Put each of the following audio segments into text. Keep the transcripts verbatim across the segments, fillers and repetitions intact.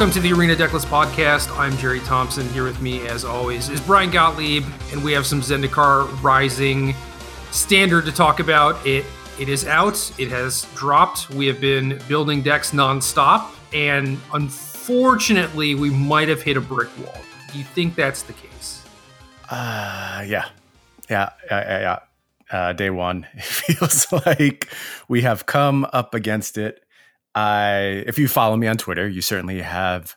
Welcome to the Arena Decklist Podcast. I'm Jerry Thompson. Here with me, as always, is Brian Gottlieb, and we have some Zendikar Rising standard to talk about. It it is out. It has dropped. We have been building decks nonstop, and unfortunately, we might have hit a brick wall. Do you think that's the case? Uh yeah, yeah, yeah, yeah. Uh, day one, it feels like we have come up against it. I, if you follow me on Twitter, you certainly have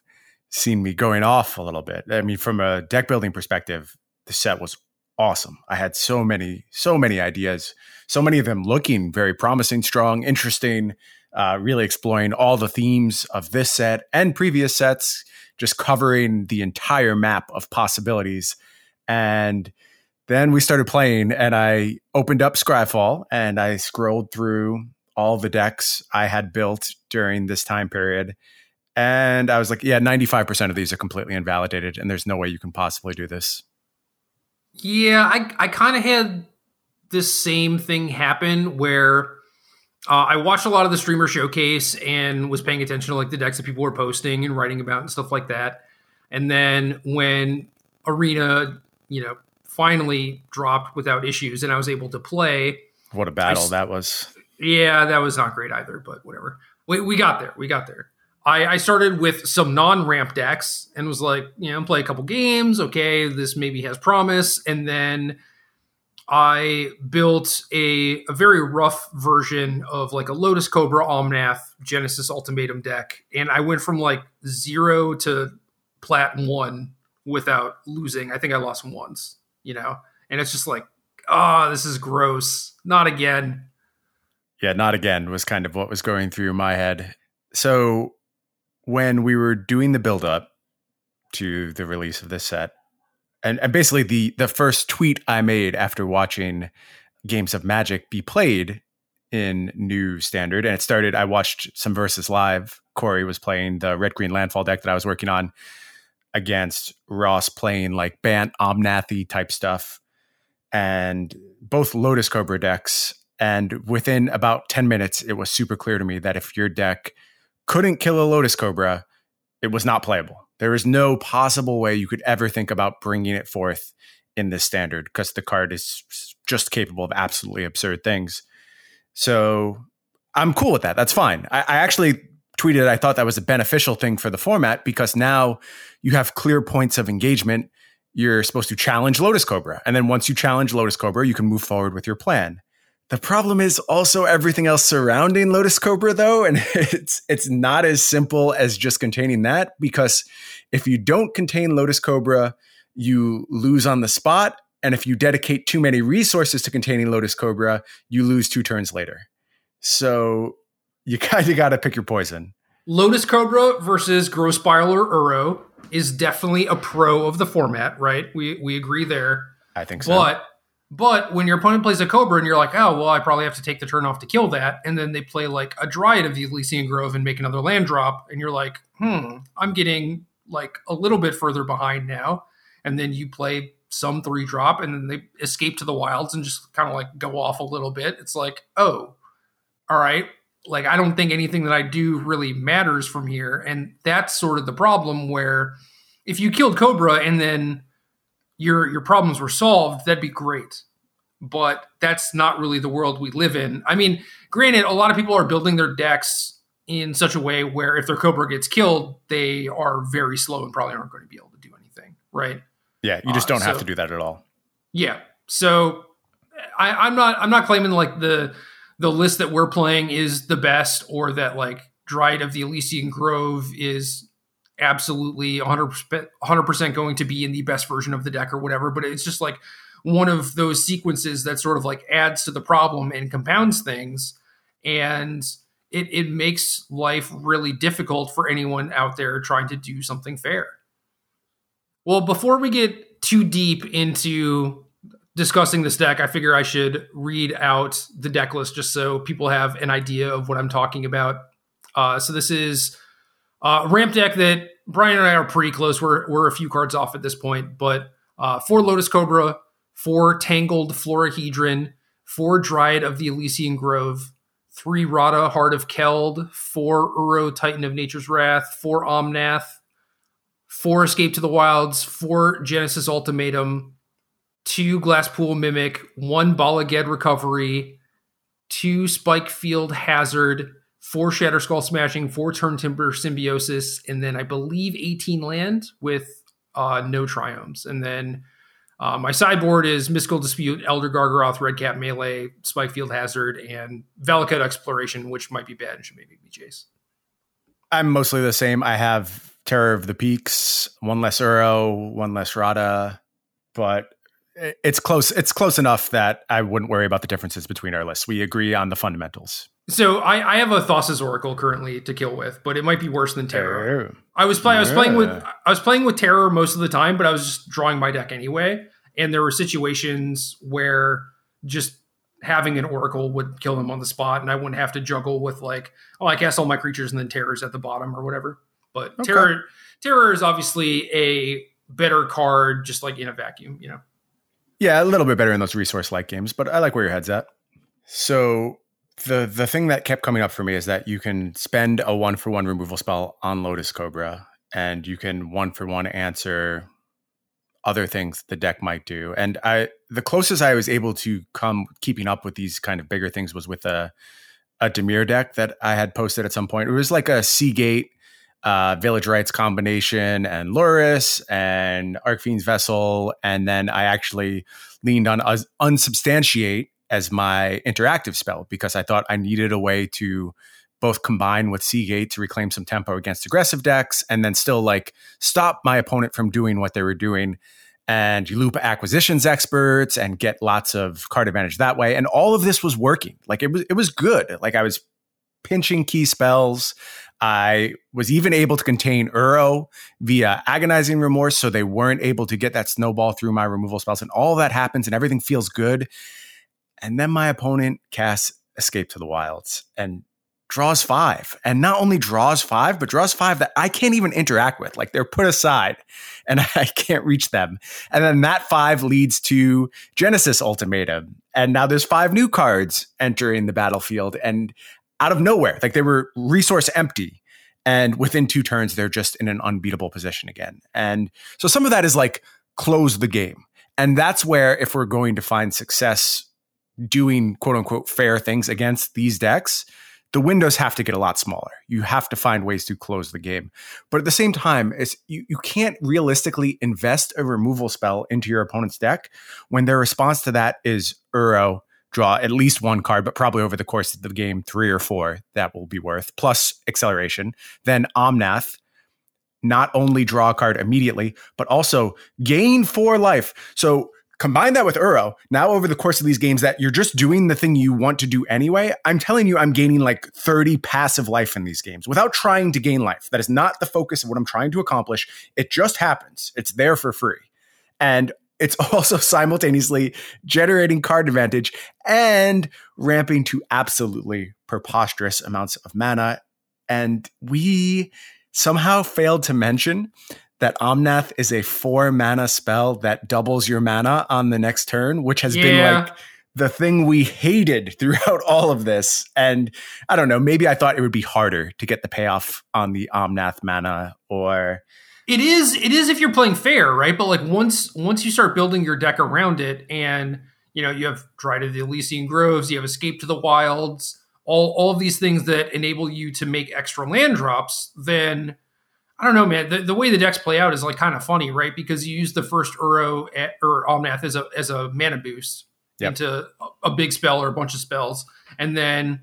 seen me going off a little bit. I mean, from a deck building perspective, the set was awesome. I had so many, so many ideas, so many of them looking very promising, strong, interesting, uh, really exploring all the themes of this set and previous sets, just covering the entire map of possibilities. And then we started playing, and I opened up Scryfall and I scrolled through all the decks I had built during this time period. And I was like, yeah, ninety-five percent of these are completely invalidated and there's no way you can possibly do this. Yeah, I, I kind of had this same thing happen where uh, I watched a lot of the streamer showcase and was paying attention to like the decks that people were posting and writing about and stuff like that. And then when Arena, you know, finally dropped without issues and I was able to play. What a battle I, that was. Yeah, that was not great either, but whatever. We we got there. We got there. I, I started with some non-ramp decks and was like, you know, play a couple games. Okay, this maybe has promise. And then I built a, a very rough version of like a Lotus Cobra, Omnath, Genesis Ultimatum deck. And I went from like zero to plat one without losing. I think I lost once, you know? And it's just like, ah, oh, this is gross. Not again. Yeah, not again was kind of what was going through my head. So when we were doing the build up to the release of this set, and, and basically the the first tweet I made after watching Games of Magic be played in new standard, and it started, I watched some Versus Live. Corey was playing the red-green landfall deck that I was working on against Ross playing like Bant, Omnath-y type stuff, and both Lotus Cobra decks. And within about ten minutes, it was super clear to me that if your deck couldn't kill a Lotus Cobra, it was not playable. There is no possible way you could ever think about bringing it forth in this standard because the card is just capable of absolutely absurd things. So I'm cool with that. That's fine. I, I actually tweeted I thought that was a beneficial thing for the format because now you have clear points of engagement. You're supposed to challenge Lotus Cobra. And then once you challenge Lotus Cobra, you can move forward with your plan. The problem is also everything else surrounding Lotus Cobra, though, and it's it's not as simple as just containing that, because if you don't contain Lotus Cobra, you lose on the spot, and if you dedicate too many resources to containing Lotus Cobra, you lose two turns later. So you kind of got to pick your poison. Lotus Cobra versus Growth Spiraler Uro is definitely a pro of the format, right? We we agree there. I think so. But... But when your opponent plays a Cobra and you're like, oh, well, I probably have to take the turn off to kill that. And then they play like a Dryad of the Elysian Grove and make another land drop. And you're like, hmm, I'm getting like a little bit further behind now. And then you play some three drop and then they escape to the wilds and just kind of like go off a little bit. It's like, oh, all right. Like, I don't think anything that I do really matters from here. And that's sort of the problem where if you killed Cobra and then your your problems were solved, that'd be great. But that's not really the world we live in. I mean, granted, a lot of people are building their decks in such a way where if their Cobra gets killed, they are very slow and probably aren't going to be able to do anything, right? Yeah, you just don't uh, so, have to do that at all. Yeah, so I, I'm not I'm not claiming like the the list that we're playing is the best or that like Dryad of the Elysian Grove is absolutely one hundred percent going to be in the best version of the deck or whatever, but it's just like one of those sequences that sort of like adds to the problem and compounds things, and it it makes life really difficult for anyone out there trying to do something fair. Well, before we get too deep into discussing this deck, I figure I should read out the deck list just so people have an idea of what I'm talking about. Uh, so this is Uh, ramp deck that Brian and I are pretty close. We're, we're a few cards off at this point, but uh, four Lotus Cobra, four Tangled Florahedron, four Dryad of the Elysian Grove, three Rada, Heart of Keld, four Uro, Titan of Nature's Wrath, four Omnath, four Escape to the Wilds, four Genesis Ultimatum, two Glasspool Mimic, one Balaged Recovery, two Spikefield Hazard, four Shatterskull Smashing, four Turn Timber Symbiosis, and then I believe eighteen land with uh, no Triumphs. And then uh, my sideboard is Mystical Dispute, Elder Gargaroth, Redcap Melee, Spikefield Hazard, and Valakut Exploration, which might be bad and should maybe be Chase. I'm mostly the same. I have Terror of the Peaks, one less Uro, one less Rada, but it's close. It's close enough that I wouldn't worry about the differences between our lists. We agree on the fundamentals. So I, I have a Thassa's Oracle currently to kill with, but it might be worse than Terror. Terror. I was playing. I was yeah. playing with. I was playing with Terror most of the time, but I was just drawing my deck anyway. And there were situations where just having an Oracle would kill them on the spot, and I wouldn't have to juggle with like, oh, I cast all my creatures and then Terror's at the bottom or whatever. But okay. Terror, Terror is obviously a better card, just like in a vacuum, you know. Yeah, a little bit better in those resource-like games, but I like where your head's at. So the the thing that kept coming up for me is that you can spend a one-for-one removal spell on Lotus Cobra, and you can one-for-one answer other things the deck might do. And I the closest I was able to come keeping up with these kind of bigger things was with a, a Dimir deck that I had posted at some point. It was like a Seagate, Uh, Village Rights combination and Luris and Archfiend's Vessel. And then I actually leaned on us, Unsubstantiate as my interactive spell because I thought I needed a way to both combine with Seagate to reclaim some tempo against aggressive decks and then still like stop my opponent from doing what they were doing. And you loop acquisitions experts and get lots of card advantage that way. And all of this was working. Like it was, it was good. Like I was pinching key spells. I was even able to contain Uro via Agonizing Remorse, so they weren't able to get that snowball through my removal spells. And all that happens, and everything feels good. And then my opponent casts Escape to the Wilds and draws five. And not only draws five, but draws five that I can't even interact with. Like, they're put aside, and I can't reach them. And then that five leads to Genesis Ultimatum. And now there's five new cards entering the battlefield, and out of nowhere, like they were resource empty, and within two turns, they're just in an unbeatable position again. And so some of that is like, close the game. And that's where, if we're going to find success doing quote unquote fair things against these decks, the windows have to get a lot smaller. You have to find ways to close the game. But at the same time, it's, you, you can't realistically invest a removal spell into your opponent's deck when their response to that is Uro, draw at least one card, but probably over the course of the game, three or four that will be worth, plus acceleration. Then Omnath, not only draw a card immediately, but also gain four life. So combine that with Uro. Now over the course of these games that you're just doing the thing you want to do anyway, I'm telling you, I'm gaining like thirty passive life in these games without trying to gain life. That is not the focus of what I'm trying to accomplish. It just happens. It's there for free. And it's also simultaneously generating card advantage and ramping to absolutely preposterous amounts of mana. And we somehow failed to mention that Omnath is a four mana spell that doubles your mana on the next turn, which has yeah. been like the thing we hated throughout all of this. And I don't know, maybe I thought it would be harder to get the payoff on the Omnath mana, or... It is it is if you're playing fair, right? But like once once you start building your deck around it, and you know, you have Dryad of the Elysian Groves, you have Escape to the Wilds, all all of these things that enable you to make extra land drops, then I don't know, man, the, the way the decks play out is like kind of funny, right? Because you use the first Uro at, or Omnath as a as a mana boost yep. into a, a big spell or a bunch of spells, and then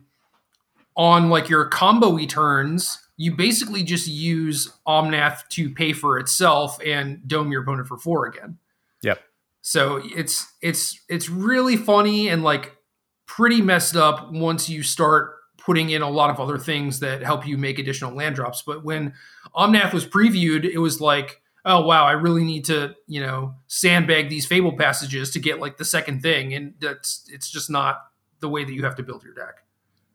on like your combo-y turns, you basically just use Omnath to pay for itself and dome your opponent for four again. Yep. So it's it's it's really funny and like pretty messed up once you start putting in a lot of other things that help you make additional land drops. But when Omnath was previewed, it was like, oh wow, I really need to, you know, sandbag these Fable Passages to get like the second thing. And that's it's just not the way that you have to build your deck.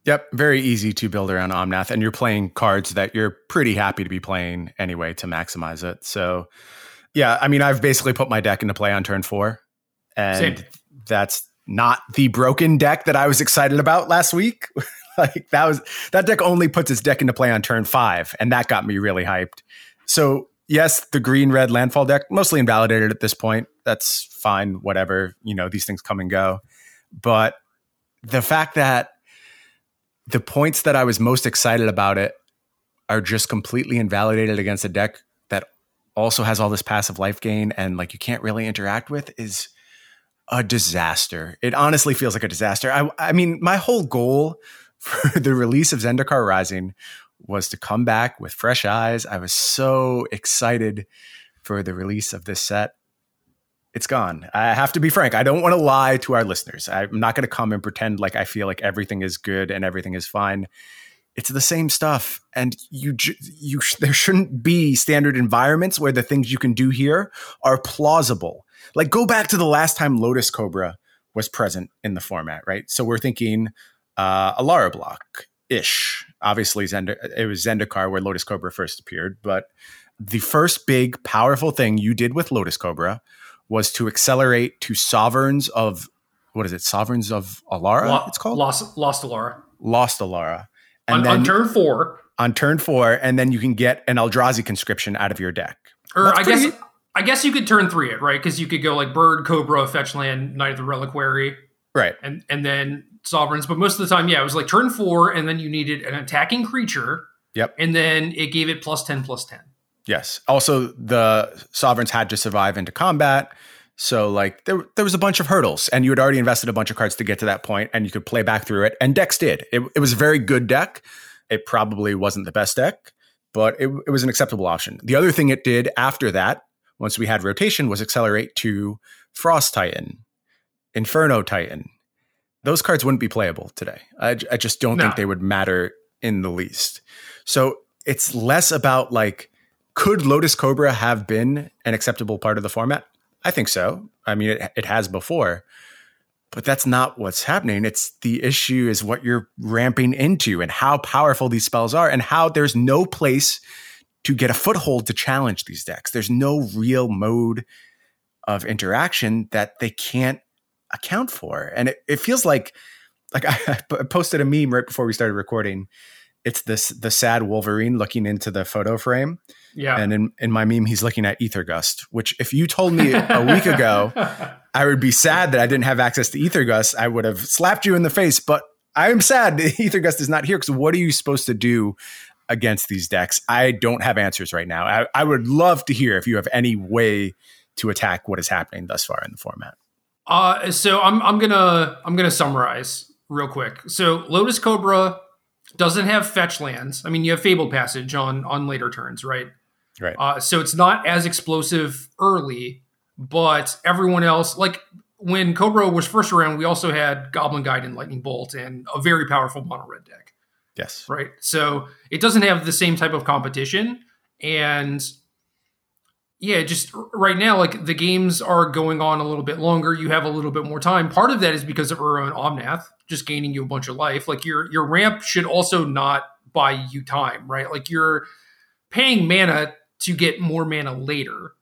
Yep, very easy to build around Omnath, and you're playing cards that you're pretty happy to be playing anyway to maximize it. So, yeah, I mean, I've basically put my deck into play on turn four, and Same. that's not the broken deck that I was excited about last week. Like that was that deck only puts its deck into play on turn five, and that got me really hyped. So yes, the green red landfall deck mostly invalidated at this point. That's fine, whatever. You know, these things come and go. But the fact that the points that I was most excited about it are just completely invalidated against a deck that also has all this passive life gain and like you can't really interact with is a disaster. It honestly feels like a disaster. I, I mean, my whole goal for the release of Zendikar Rising was to come back with fresh eyes. I was so excited for the release of this set. It's gone. I have to be frank. I don't want to lie to our listeners. I'm not going to come and pretend like I feel like everything is good and everything is fine. It's the same stuff. And you, you, there shouldn't be standard environments where the things you can do here are plausible. Like go back to the last time Lotus Cobra was present in the format, right? So we're thinking uh, Alara block-ish. Obviously, Zend- it was Zendikar where Lotus Cobra first appeared. But the first big powerful thing you did with Lotus Cobra was to accelerate to sovereigns of, what is it? Sovereigns of Alara, Lo- it's called? Lost, lost Alara. Lost Alara. And on, then, on turn four. On turn four, and then you can get an Eldrazi conscription out of your deck. Or That's I pretty, guess I guess you could turn three it, right? Because you could go like Bird, Cobra, Fetch Land, Knight of the Reliquary. Right. And and then Sovereigns. But most of the time, yeah, it was like turn four, and then you needed an attacking creature. Yep. And then it gave it plus ten, plus ten. Yes. Also, the Sovereigns had to survive into combat. So like there, there was a bunch of hurdles and you had already invested a bunch of cards to get to that point and you could play back through it. And decks did. It, it was a very good deck. It probably wasn't the best deck, but it, it was an acceptable option. The other thing it did after that, once we had rotation, was accelerate to Frost Titan, Inferno Titan. Those cards wouldn't be playable today. I, I just don't no. think they would matter in the least. So it's less about like, could Lotus Cobra have been an acceptable part of the format? I think so. I mean, it, it has before, but that's not what's happening. It's the issue is what you're ramping into and how powerful these spells are and how there's no place to get a foothold to challenge these decks. There's no real mode of interaction that they can't account for. And it, it feels like, like I, I posted a meme right before we started recording. It's this, the sad Wolverine looking into the photo frame. Yeah. And in, in my meme, he's looking at Aether Gust, which if you told me a week ago, I would be sad that I didn't have access to Aether Gust. I would have slapped you in the face, but I am sad that Aether Gust is not here because what are you supposed to do against these decks? I don't have answers right now. I, I would love to hear if you have any way to attack what is happening thus far in the format. Uh, so I'm, I'm gonna, I'm gonna summarize real quick. So Lotus Cobra doesn't have fetch lands. I mean, you have Fabled Passage on on later turns, right? Right. Uh, so it's not as explosive early, but everyone else, like when Cobra was first around, we also had Goblin Guide and Lightning Bolt and a very powerful mono red deck. Yes. Right. So it doesn't have the same type of competition. And yeah, just right now, like the games are going on a little bit longer. You have a little bit more time. Part of that is because of Uro and Omnath just gaining you a bunch of life. Like your your ramp should also not buy you time, right? Like you're paying mana to get more mana later.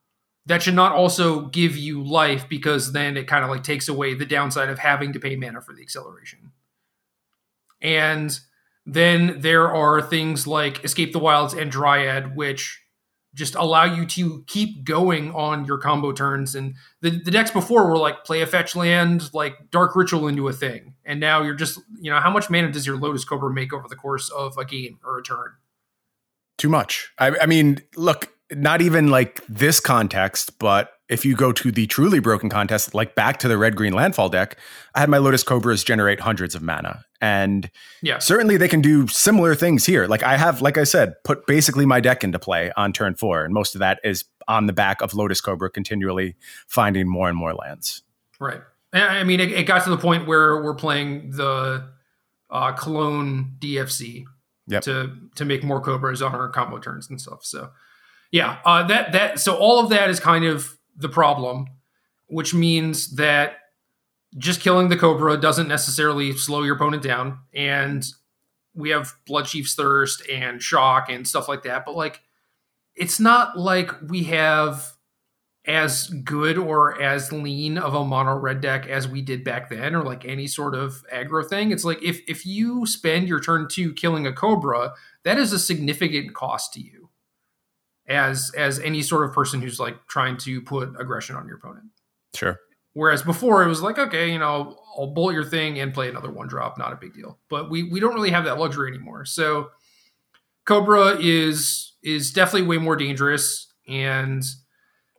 That should not also give you life because then it kind of like takes away the downside of having to pay mana for the acceleration. And then there are things like Escape the Wilds and Dryad, which just allow you to keep going on your combo turns. And the, the decks before were like play a fetch land, like Dark Ritual into a thing. And now you're just, you know, how much mana does your Lotus Cobra make over the course of a game or a turn? Too much. I, I mean, look, not even like this context, but if you go to the truly broken contest, like back to the red-green landfall deck, I had my Lotus Cobras generate hundreds of mana. And yeah, certainly they can do similar things here. Like I have, like I said, put basically my deck into play on turn four. And most of that is on the back of Lotus Cobra continually finding more and more lands. Right. I mean, it, it got to the point where we're playing the uh, Cologne D F C yep. to, to make more Cobras on our combo turns and stuff. So yeah, uh, that, that, so all of that is kind of the problem, which means that just killing the Cobra doesn't necessarily slow your opponent down. And we have Blood Chief's Thirst and Shock and stuff like that. But like, it's not like we have as good or as lean of a mono red deck as we did back then, or like any sort of aggro thing. It's like if if you spend your turn two killing a Cobra, that is a significant cost to you as as any sort of person who's like trying to put aggression on your opponent. Sure. Whereas before it was like, okay, you know, I'll bolt your thing and play another one drop, not a big deal. But we we don't really have that luxury anymore. So Cobra is is definitely way more dangerous. And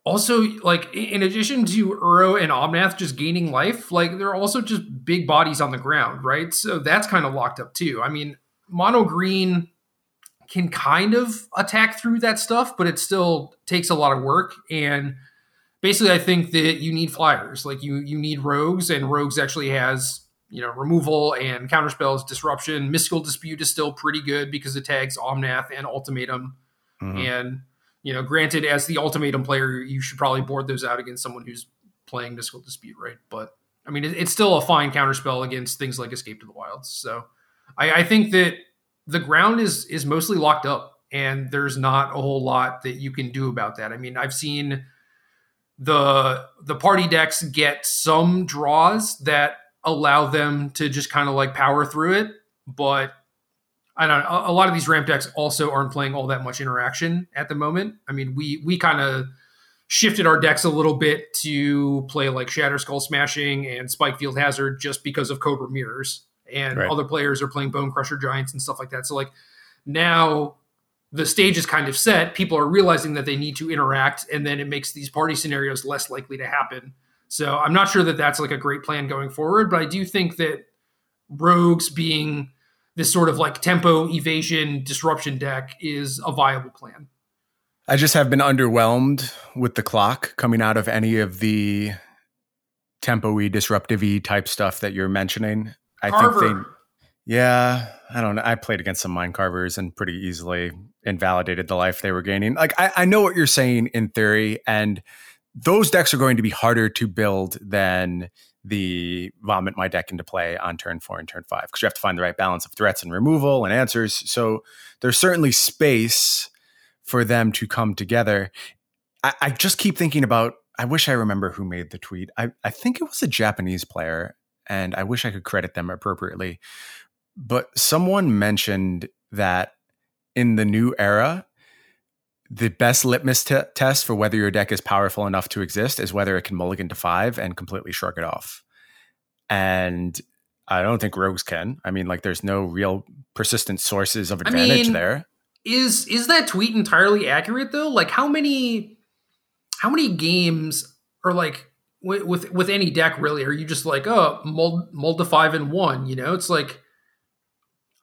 also, like, in addition to Uro and Omnath just gaining life, like, they're also just big bodies on the ground, right? So that's kind of locked up, too. I mean, mono green can kind of attack through that stuff, but it still takes a lot of work. And basically, I think that you need flyers. Like, you you need rogues, and rogues actually has, you know, removal and counterspells, disruption. Mystical Dispute is still pretty good because it tags Omnath and Ultimatum. Mm-hmm. And... you know, granted, as the Ultimatum player, you should probably board those out against someone who's playing Mystical Dispute, right? But, I mean, it, it's still a fine counterspell against things like Escape to the Wilds. So, I, I think that the ground is is mostly locked up, and there's not a whole lot that you can do about that. I mean, I've seen the the party decks get some draws that allow them to just kind of, like, power through it, but... I don't know. A lot of these ramp decks also aren't playing all that much interaction at the moment. I mean, we we kind of shifted our decks a little bit to play like Shatterskull Smashing and Spikefield Hazard just because of Cobra Mirrors. And right. Other players are playing Bone Crusher Giants and stuff like that. So like now the stage is kind of set. People are realizing that they need to interact, and then it makes these party scenarios less likely to happen. So I'm not sure that that's like a great plan going forward, but I do think that rogues being... this sort of like tempo evasion disruption deck is a viable plan. I just have been underwhelmed with the clock coming out of any of the tempo-y, disruptive-y type stuff that you're mentioning. I Carver. think they, yeah, I don't know. I played against some Mind Carvers and pretty easily invalidated the life they were gaining. Like I, I know what you're saying in theory, and those decks are going to be harder to build than the vomit my deck into play on turn four and turn five, because you have to find the right balance of threats and removal and answers. So there's certainly space for them to come together. I, I just keep thinking about, I wish I remember who made the tweet. I, I think it was a Japanese player, and I wish I could credit them appropriately. But someone mentioned that in the new era, the best litmus t- test for whether your deck is powerful enough to exist is whether it can mulligan to five and completely shrug it off. And I don't think rogues can. I mean, like, there's no real persistent sources of advantage I mean, there. Is is that tweet entirely accurate though? Like, how many how many games are like w- with with any deck really? Are you just like, oh, mold, mold to five and one? You know, it's like.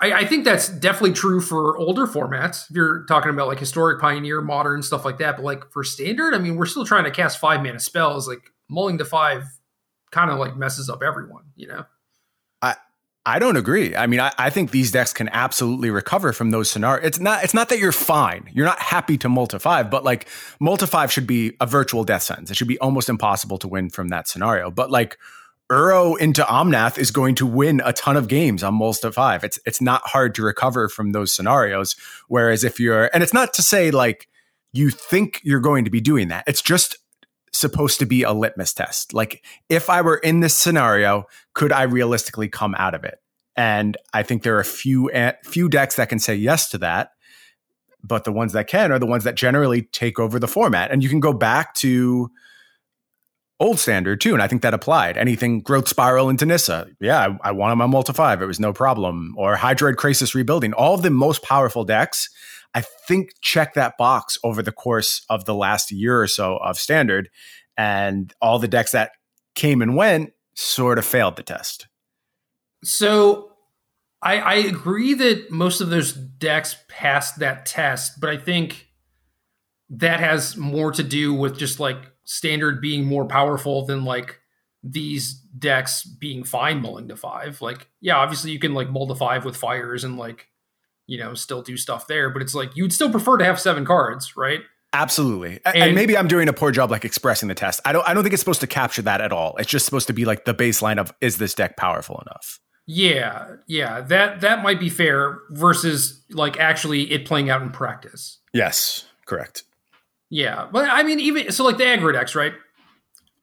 I think that's definitely true for older formats. If you're talking about like historic, pioneer, modern, stuff like that. But like for standard, I mean, we're still trying to cast five mana spells. Like mulling to five kind of like messes up everyone, you know? I I don't agree. I mean, I, I think these decks can absolutely recover from those scenarios. It's not it's not that you're fine. You're not happy to mull to five, but like mull to five should be a virtual death sentence. It should be almost impossible to win from that scenario. But like Uro into Omnath is going to win a ton of games on mulls to five. It's it's not hard to recover from those scenarios. Whereas if you're, and it's not to say like you think you're going to be doing that. It's just supposed to be a litmus test. Like if I were in this scenario, could I realistically come out of it? And I think there are a few a few decks that can say yes to that, but the ones that can are the ones that generally take over the format. And you can go back to old standard too, and I think that applied. Anything Growth Spiral into Nissa, yeah, I, I want them on multi five. It was no problem. Or Hydroid Crisis Rebuilding. All of the most powerful decks, I think, check that box over the course of the last year or so of standard, and all the decks that came and went sort of failed the test. So, I, I agree that most of those decks passed that test, but I think that has more to do with just like standard being more powerful than like these decks being fine mulling to five. Like, yeah, obviously you can like mull to five with fires and like, you know, still do stuff there, but it's like you'd still prefer to have seven cards, right? Absolutely. And, and maybe I'm doing a poor job like expressing the test. I don't I don't think it's supposed to capture that at all. It's just supposed to be like the baseline of, is this deck powerful enough? Yeah, yeah. That that might be fair versus like actually it playing out in practice. Yes, correct. Yeah, but I mean, even so, like the aggro decks, right?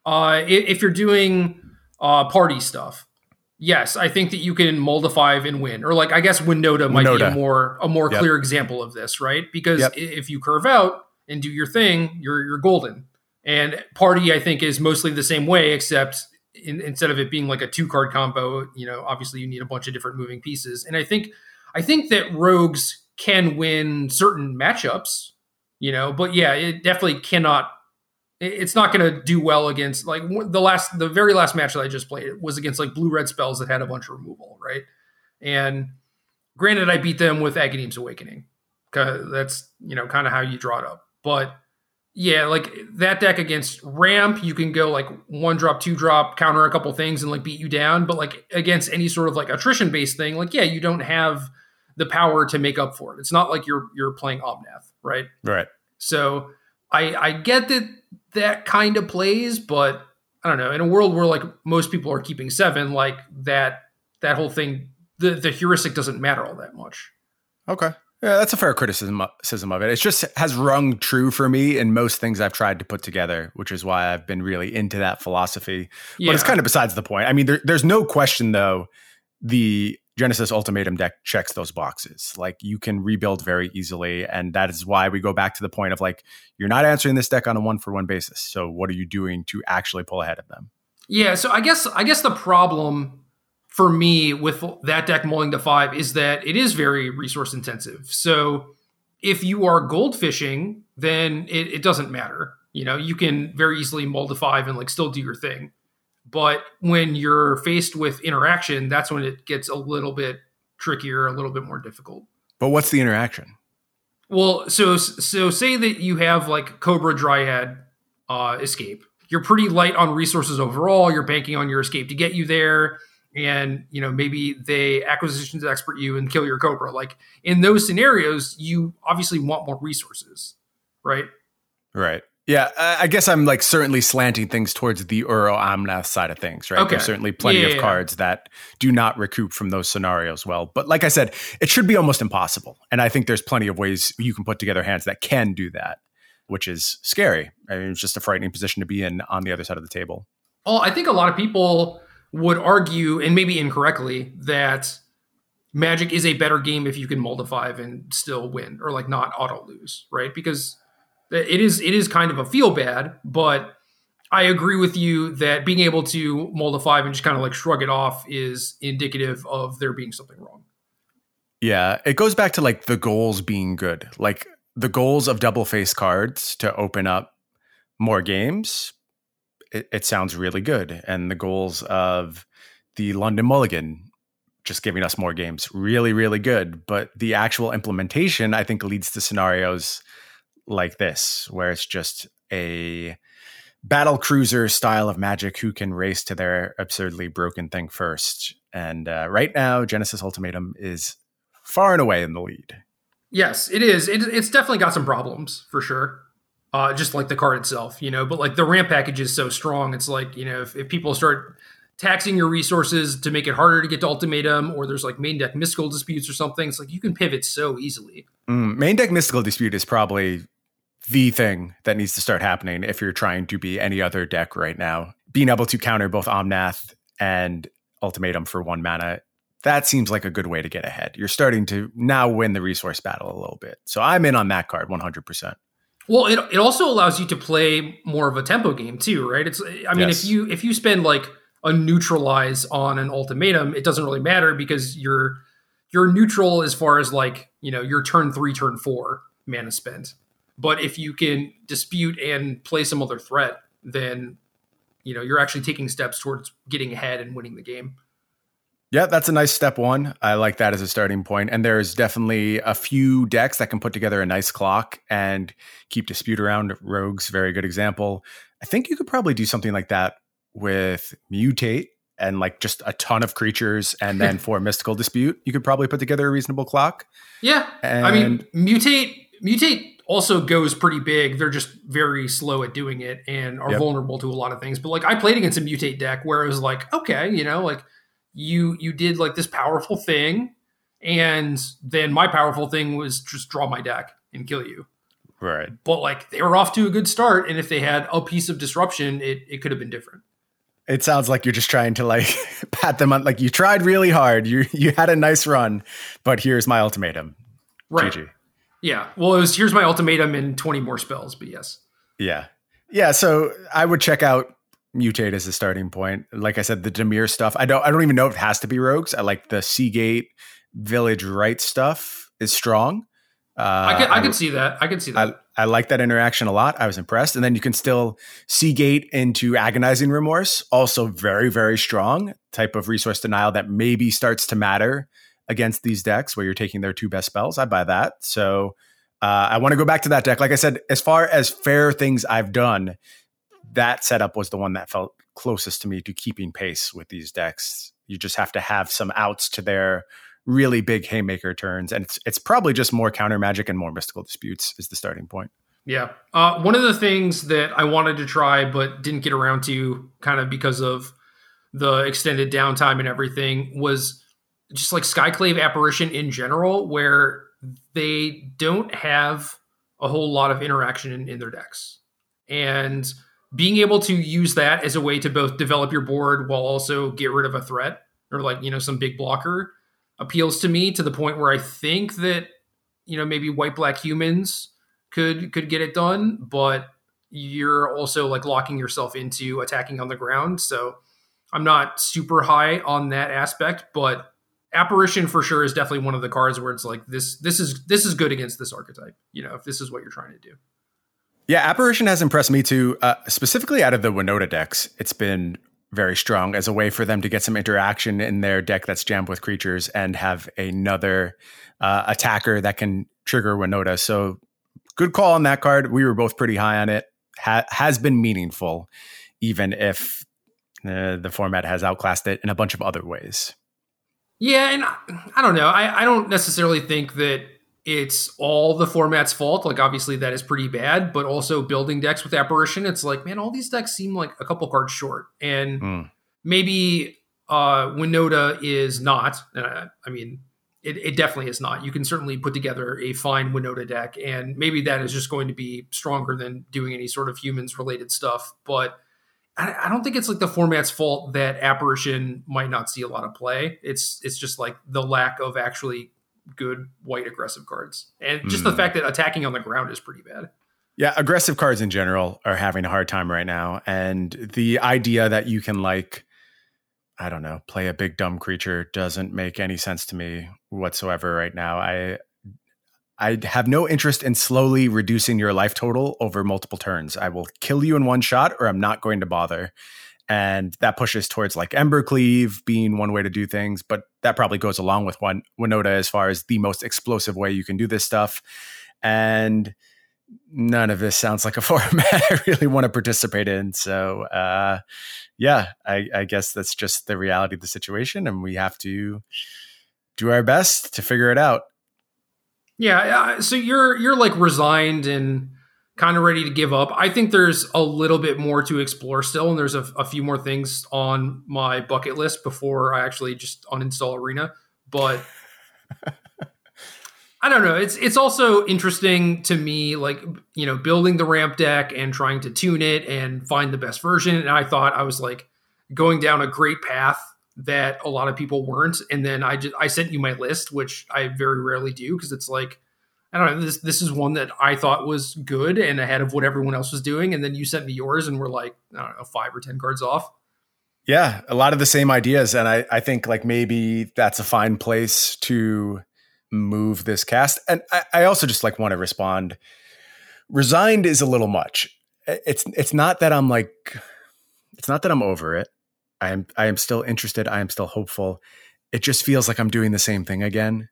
Uh, if you're doing uh, party stuff, yes, I think that you can mold a five and win. Or like, I guess Winota might Winota. be a more a more yep. clear example of this, right? Because yep. if you curve out and do your thing, you're you're golden. And party, I think, is mostly the same way, except in, instead of it being like a two card combo, you know, obviously you need a bunch of different moving pieces. And I think I think that rogues can win certain matchups, you know, but yeah, it definitely cannot. It's not going to do well against like the last, the very last match that I just played was against like blue red spells that had a bunch of removal, right? And granted, I beat them with Agadeem's Awakening. That's, you know, kind of how you draw it up. But yeah, like that deck against ramp, you can go like one drop, two drop, counter a couple things and like beat you down. But like against any sort of like attrition based thing, like yeah, you don't have the power to make up for it. It's not like you're you're playing Omnath, right? Right. So I I get that. that kind of plays, but I don't know, in a world where like most people are keeping seven, like that, that whole thing, the, the heuristic doesn't matter all that much. Okay. Yeah. That's a fair criticism of it. It just has rung true for me in most things I've tried to put together, which is why I've been really into that philosophy, yeah. But it's kind of besides the point. I mean, there, there's no question though. The Genesis Ultimatum deck checks those boxes. Like you can rebuild very easily. And that is why we go back to the point of like, you're not answering this deck on a one for one basis. So what are you doing to actually pull ahead of them? Yeah. So I guess, I guess the problem for me with that deck molding to five is that it is very resource intensive. So if you are gold fishing, then it, it doesn't matter. You know, you can very easily mold to five and like still do your thing. But when you're faced with interaction, that's when it gets a little bit trickier, a little bit more difficult. But what's the interaction? Well, so so say that you have like Cobra, Dryad, uh, Escape. You're pretty light on resources overall. You're banking on your Escape to get you there. And, you know, maybe they acquisitions expert you and kill your Cobra. Like in those scenarios, you obviously want more resources, right? Right. Yeah, I guess I'm like certainly slanting things towards the Uro Omnath side of things, right? Okay. There's certainly plenty yeah, of yeah. cards that do not recoup from those scenarios well. But like I said, it should be almost impossible. And I think there's plenty of ways you can put together hands that can do that, which is scary. I mean, it's just a frightening position to be in on the other side of the table. Well, I think a lot of people would argue, and maybe incorrectly, that Magic is a better game if you can mold a five and still win or like not auto-lose, right? Because It is it is kind of a feel bad, but I agree with you that being able to mold a five and just kind of like shrug it off is indicative of there being something wrong. Yeah, it goes back to like the goals being good, like the goals of double face cards to open up more games. It, it sounds really good. And the goals of the London Mulligan just giving us more games, really, really good. But the actual implementation, I think, leads to scenarios like this, where it's just a battle cruiser style of Magic who can race to their absurdly broken thing first. And uh, right now, Genesis Ultimatum is far and away in the lead. Yes, it is. It, it's definitely got some problems for sure. Uh, just like the card itself, you know, but like the ramp package is so strong. It's like, you know, if, if people start taxing your resources to make it harder to get to Ultimatum, or there's like main deck Mystical Disputes or something, it's like you can pivot so easily. Mm, main deck Mystical Dispute is probably the thing that needs to start happening if you're trying to be any other deck right now. Being able to counter both Omnath and Ultimatum for one mana, that seems like a good way to get ahead. You're starting to now win the resource battle a little bit. So I'm in on that card one hundred percent. Well, it it also allows you to play more of a tempo game too, right? It's I mean, yes. if you if you spend like a neutralize on an Ultimatum, it doesn't really matter because you're you're neutral as far as like, you know, your turn three, turn four mana spent. But if you can dispute and play some other threat, then, you know, you're actually taking steps towards getting ahead and winning the game. Yeah, that's a nice step one. I like that as a starting point. And there's definitely a few decks that can put together a nice clock and keep dispute around. Rogue's very good example. I think you could probably do something like that with Mutate and like just a ton of creatures. And then for Mystical Dispute, you could probably put together a reasonable clock. Yeah. And I mean, Mutate, Mutate. also goes pretty big. They're just very slow at doing it and are yep. vulnerable to a lot of things. But like I played against a Mutate deck where it was like, okay, you know, like you you did like this powerful thing, and then my powerful thing was just draw my deck and kill you. Right. But like they were off to a good start, and if they had a piece of disruption, it it could have been different. It sounds like you're just trying to like pat them on, like you tried really hard. You you had a nice run, but here's my ultimatum. Right. G G. Yeah. Well, it was here's my ultimatum and twenty more spells, but yes. Yeah. Yeah. So I would check out Mutate as a starting point. Like I said, the Dimir stuff. I don't I don't even know if it has to be rogues. I like the Seagate Village Right stuff is strong. Uh, I could, I could I, see that. I could see that. I, I like that interaction a lot. I was impressed. And then you can still Seagate into Agonizing Remorse. Also very, very strong type of resource denial that maybe starts to matter against these decks where you're taking their two best spells. I buy that. So uh, I want to go back to that deck. Like I said, as far as fair things I've done, that setup was the one that felt closest to me to keeping pace with these decks. You just have to have some outs to their really big haymaker turns, and it's it's probably just more counter magic and more mystical disputes is the starting point. Yeah. Uh, one of the things that I wanted to try but didn't get around to kind of because of the extended downtime and everything was just like Skyclave Apparition in general, where they don't have a whole lot of interaction in, in their decks. And being able to use that as a way to both develop your board while also get rid of a threat or like, you know, some big blocker appeals to me to the point where I think that, you know, maybe white, black humans could, could get it done, but you're also like locking yourself into attacking on the ground. So I'm not super high on that aspect, but Apparition for sure is definitely one of the cards where it's like this, this is, this is good against this archetype, you know, if this is what you're trying to do. Yeah, Apparition has impressed me too, uh, specifically out of the Winota decks. It's been very strong as a way for them to get some interaction in their deck that's jammed with creatures and have another uh, attacker that can trigger Winota. So good call on that card. We were both pretty high on it. Ha- has been meaningful, even if uh, the format has outclassed it in a bunch of other ways. Yeah, and I, I don't know. I, I don't necessarily think that it's all the format's fault. Like, obviously, that is pretty bad, but also building decks with Apparition, it's like, man, all these decks seem like a couple cards short. And mm. maybe uh, Winota is not. And I, I mean, it, it definitely is not. You can certainly put together a fine Winota deck, and maybe that is just going to be stronger than doing any sort of humans-related stuff. But I, I don't think it's like the format's fault that Apparition might not see a lot of play. It's, it's just like the lack of actually good white aggressive cards, and just mm. the fact that attacking on the ground is pretty bad. Yeah, aggressive cards in general are having a hard time right now, and the idea that you can like, I don't know, play a big dumb creature doesn't make any sense to me whatsoever right now. I I have no interest in slowly reducing your life total over multiple turns. I will kill you in one shot, or I'm not going to bother. And that pushes towards like Embercleave being one way to do things, but that probably goes along with one Winota as far as the most explosive way you can do this stuff. And none of this sounds like a format I really want to participate in. So uh, yeah, I, I guess that's just the reality of the situation, and we have to do our best to figure it out. Yeah. Uh, so you're, you're like resigned and kind of ready to give up. I think there's a little bit more to explore still, and there's a, a few more things on my bucket list before I actually just uninstall Arena. But I don't know. It's it's also interesting to me, like, you know, building the ramp deck and trying to tune it and find the best version. And I thought I was like going down a great path that a lot of people weren't. And then I just I sent you my list, which I very rarely do because it's like, I don't know, this this is one that I thought was good and ahead of what everyone else was doing. And then you sent me yours and we're like, I don't know, five or ten cards off. Yeah, a lot of the same ideas. And I, I think like maybe that's a fine place to move this cast. And I, I also just like want to respond. Resigned is a little much. It's it's not that I'm like, it's not that I'm over it. I am I am still interested. I am still hopeful. It just feels like I'm doing the same thing again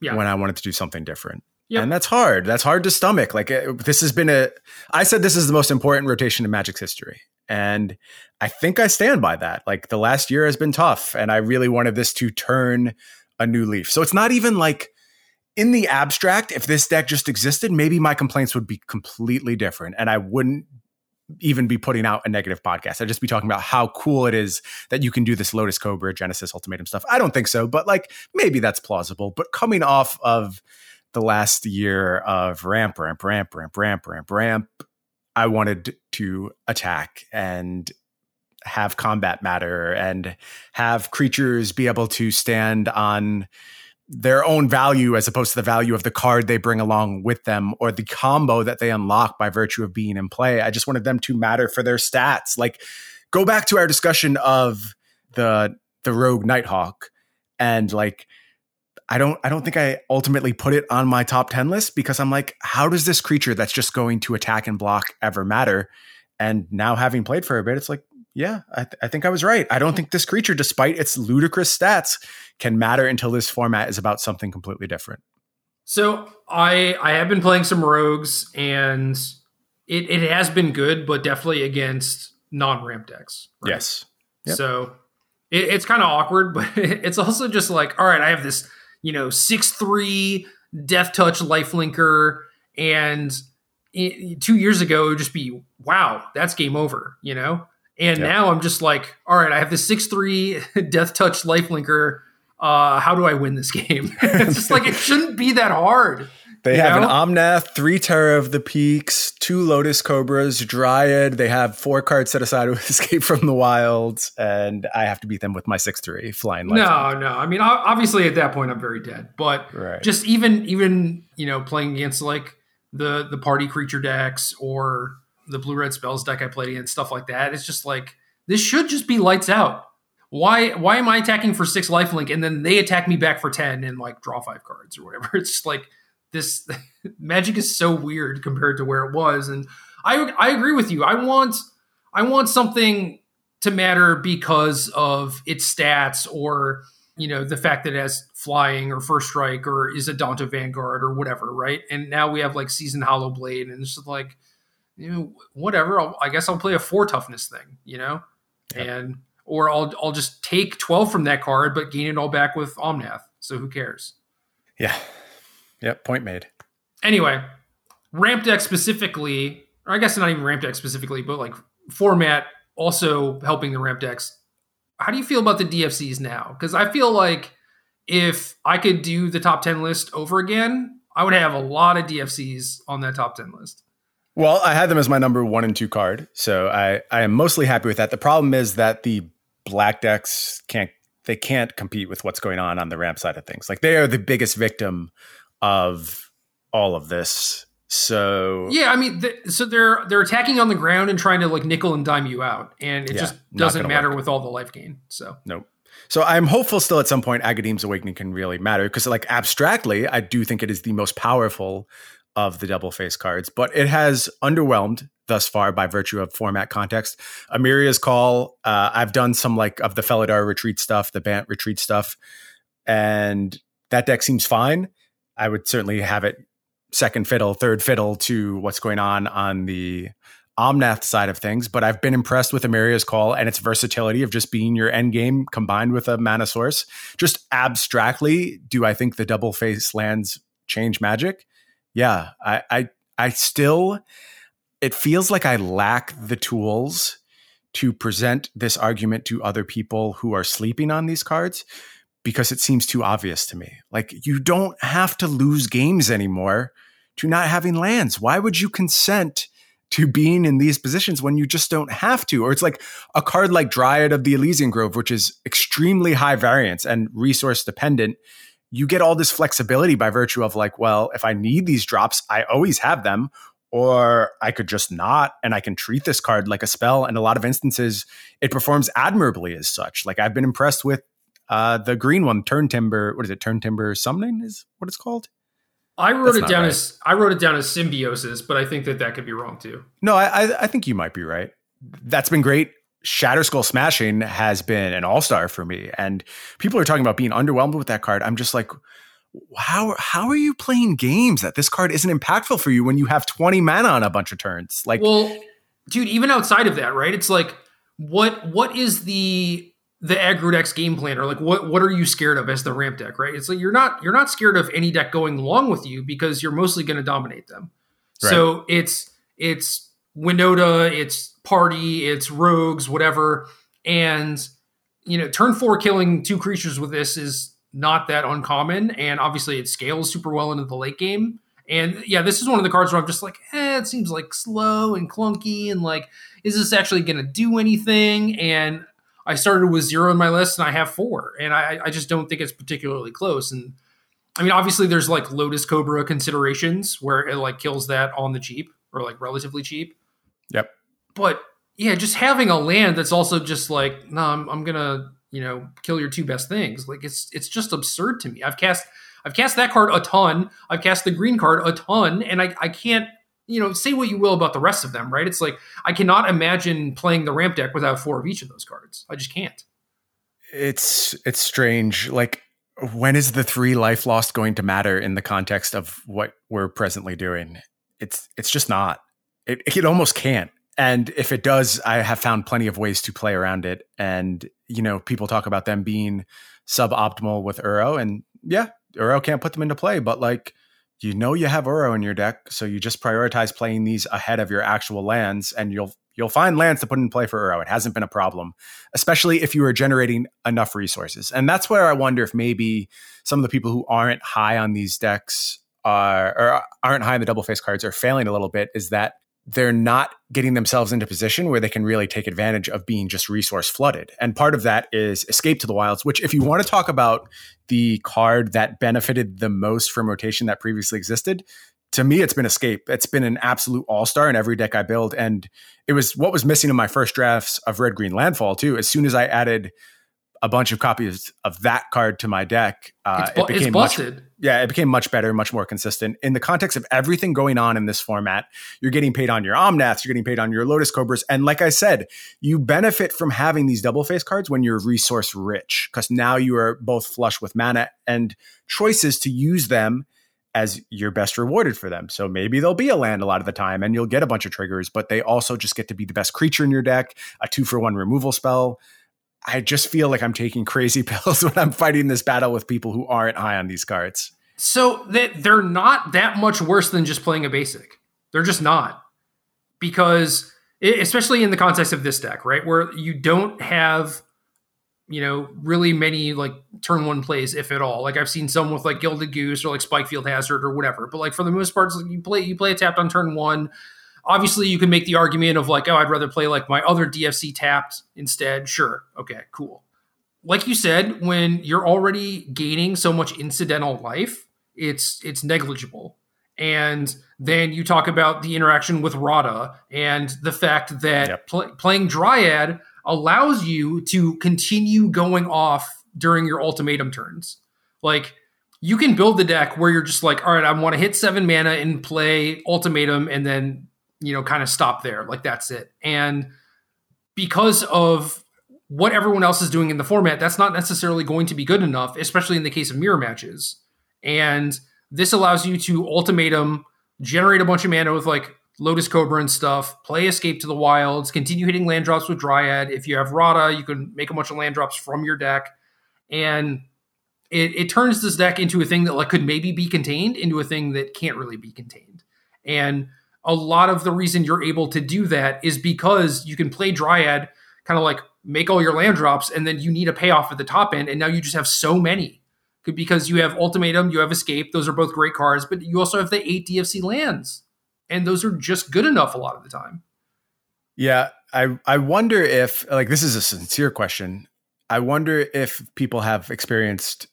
yeah. when I wanted to do something different. Yep. And that's hard. That's hard to stomach. Like it, this has been a, I said, this is the most important rotation in Magic's history. And I think I stand by that. Like the last year has been tough, and I really wanted this to turn a new leaf. So it's not even like in the abstract, if this deck just existed, maybe my complaints would be completely different, and I wouldn't even be putting out a negative podcast. I'd just be talking about how cool it is that you can do this Lotus Cobra, Genesis Ultimatum stuff. I don't think so, but like maybe that's plausible, but coming off of the last year of ramp, ramp, ramp, ramp, ramp, ramp, ramp, I wanted to attack and have combat matter and have creatures be able to stand on their own value as opposed to the value of the card they bring along with them or the combo that they unlock by virtue of being in play. I just wanted them to matter for their stats. Like, go back to our discussion of the the Rogue Nighthawk, and like, I don't I don't think I ultimately put it on my top ten list because I'm like, how does this creature that's just going to attack and block ever matter? And now having played for a bit, it's like, yeah, I, th- I think I was right. I don't think this creature, despite its ludicrous stats, can matter until this format is about something completely different. So I I have been playing some rogues, and it, it has been good, but definitely against non-ramp decks. Right? Yes. Yep. So it, it's kind of awkward, but it's also just like, all right, I have this, you know, six three Death Touch Lifelinker, and it, two years ago, it would just be, wow, that's game over, you know? And yep. Now I'm just like, all right, I have this six three Death Touch Lifelinker. Uh, how do I win this game? It's just like, it shouldn't be that hard. They have know? an Omnath, three Terror of the Peaks, two Lotus Cobras, Dryad. They have four cards set aside with Escape from the Wilds, and I have to beat them with my six three flying light. No, no. I mean, obviously at that point I'm very dead, but right. just even, even you know, playing against like the, the party creature decks or the blue-red spells deck I played against, stuff like that. It's just like, this should just be lights out. Why why am I attacking for six lifelink and then they attack me back for ten and like draw five cards or whatever? It's just like this Magic is so weird compared to where it was. And I I agree with you. I want I want something to matter because of its stats or, you know, the fact that it has flying or first strike or is a Danto Vanguard or whatever, right? And now we have like Seasoned Hollow Blade and it's just like, you know, whatever, I'll, I guess I'll play a four toughness thing, you know, yep. and or I'll I'll just take twelve from that card, but gain it all back with Omnath. So who cares? Yeah. Yep. Point made. Anyway, ramp deck specifically, or I guess not even ramp deck specifically, but like format also helping the ramp decks. How do you feel about the D F Cs now? Because I feel like if I could do the top ten list over again, I would have a lot of D F Cs on that top ten list. Well, I had them as my number one and two card, so I, I am mostly happy with that. The problem is that the black decks can't they can't compete with what's going on on the ramp side of things. Like, they are the biggest victim of all of this. So yeah, I mean, th- so they're they're attacking on the ground and trying to like nickel and dime you out, and it yeah, just doesn't matter work. With all the life gain. So nope. So I'm hopeful still at some point Agadeem's Awakening can really matter because like abstractly, I do think it is the most powerful of the double face cards, but it has underwhelmed thus far by virtue of format context. Emeria's Call, uh, I've done some like of the Felidar Retreat stuff, the Bant Retreat stuff, and that deck seems fine. I would certainly have it second fiddle, third fiddle to what's going on on the Omnath side of things, but I've been impressed with Emeria's Call and its versatility of just being your end game combined with a mana source. Just abstractly, do I think the double face lands change Magic? Yeah, I, I I still, it feels like I lack the tools to present this argument to other people who are sleeping on these cards because it seems too obvious to me. Like, you don't have to lose games anymore to not having lands. Why would you consent to being in these positions when you just don't have to? Or it's like a card like Dryad of the Elysian Grove, which is extremely high variance and resource dependent. You get all this flexibility by virtue of like, well, if I need these drops, I always have them, or I could just not, and I can treat this card like a spell. And a lot of instances, it performs admirably as such. Like, I've been impressed with uh, the green one, Turn Timber. What is it? Turn Timber Summoning is what it's called. I wrote That's it down right. as I wrote it down as Symbiosis, but I think that that could be wrong too. No, I, I, I think you might be right. That's been great. Shatterskull Smashing has been an all-star for me, and people are talking about being underwhelmed with that card. I'm just like, how how are you playing games that this card isn't impactful for you when you have twenty mana on a bunch of turns? Like, well, dude, even outside of that, right? It's like, what what is the the aggro deck's game plan, or like what what are you scared of as the ramp deck, right? It's like you're not you're not scared of any deck going along with you because you're mostly going to dominate them. Right. So it's it's Winota, it's party, it's rogues, whatever. And, you know, turn four killing two creatures with this is not that uncommon, and obviously it scales super well into the late game. And yeah, this is one of the cards where I'm just like, eh, it seems like slow and clunky, and like, is this actually going to do anything? And I started with zero in my list, and I have four, and I, I just don't think it's particularly close. And I mean, obviously there's like Lotus Cobra considerations where it like kills that on the cheap, or like relatively cheap. Yep. But yeah, just having a land that's also just like, no, nah, I'm, I'm going to, you know, kill your two best things. Like it's, it's just absurd to me. I've cast, I've cast that card a ton. I've cast the green card a ton. And I, I can't, you know, say what you will about the rest of them, right? It's like, I cannot imagine playing the ramp deck without four of each of those cards. I just can't. It's, it's strange. Like, when is the three life lost going to matter in the context of what we're presently doing? It's, it's just not, it, it almost can't. And if it does, I have found plenty of ways to play around it. And, you know, people talk about them being suboptimal with Uro, and yeah, Uro can't put them into play, but like, you know, you have Uro in your deck, so you just prioritize playing these ahead of your actual lands, and you'll, you'll find lands to put in play for Uro. It hasn't been a problem, especially if you are generating enough resources. And that's where I wonder if maybe some of the people who aren't high on these decks are, or aren't high on the double face cards are failing a little bit, is that they're not getting themselves into position where they can really take advantage of being just resource flooded. And part of that is Escape to the Wilds, which, if you want to talk about the card that benefited the most from rotation that previously existed, to me, it's been Escape. It's been an absolute all-star in every deck I build. And it was what was missing in my first drafts of Red Green Landfall too. As soon as I added a bunch of copies of that card to my deck, uh, it's, it became it's busted. Much, yeah, it became much better, much more consistent. In the context of everything going on in this format, you're getting paid on your Omnaths, you're getting paid on your Lotus Cobras. And like I said, you benefit from having these double face cards when you're resource rich, because now you are both flush with mana and choices to use them as you're best rewarded for them. So maybe there'll be a land a lot of the time and you'll get a bunch of triggers, but they also just get to be the best creature in your deck, a two for one removal spell. I just feel like I'm taking crazy pills when I'm fighting this battle with people who aren't high on these cards. So they're not that much worse than just playing a basic. They're just not. Because, especially in the context of this deck, right, where you don't have, you know, really many, like, turn one plays, if at all. Like, I've seen some with, like, Gilded Goose or, like, Spikefield Hazard or whatever. But, like, for the most part, it's like you play, you play a tapped on turn one. Obviously, you can make the argument of like, oh, I'd rather play like my other D F C tapped instead. Sure. Okay, cool. Like you said, when you're already gaining so much incidental life, it's it's negligible. And then you talk about the interaction with Rada and the fact that yep. pl- playing Dryad allows you to continue going off during your ultimatum turns. Like, you can build the deck where you're just like, all right, I want to hit seven mana and play ultimatum and then, you know, kind of stop there. Like, that's it. And because of what everyone else is doing in the format, that's not necessarily going to be good enough, especially in the case of mirror matches. And this allows you to ultimatum, generate a bunch of mana with like Lotus Cobra and stuff, play Escape to the Wilds, continue hitting land drops with Dryad. If you have Rada, you can make a bunch of land drops from your deck. And it, it turns this deck into a thing that like could maybe be contained into a thing that can't really be contained. And a lot of the reason you're able to do that is because you can play Dryad, kind of like make all your land drops, and then you need a payoff at the top end, and now you just have so many. Because you have Ultimatum, you have Escape, those are both great cards, but you also have the eight D F C lands, and those are just good enough a lot of the time. Yeah, I, I wonder if, like, this is a sincere question. I wonder if people have experienced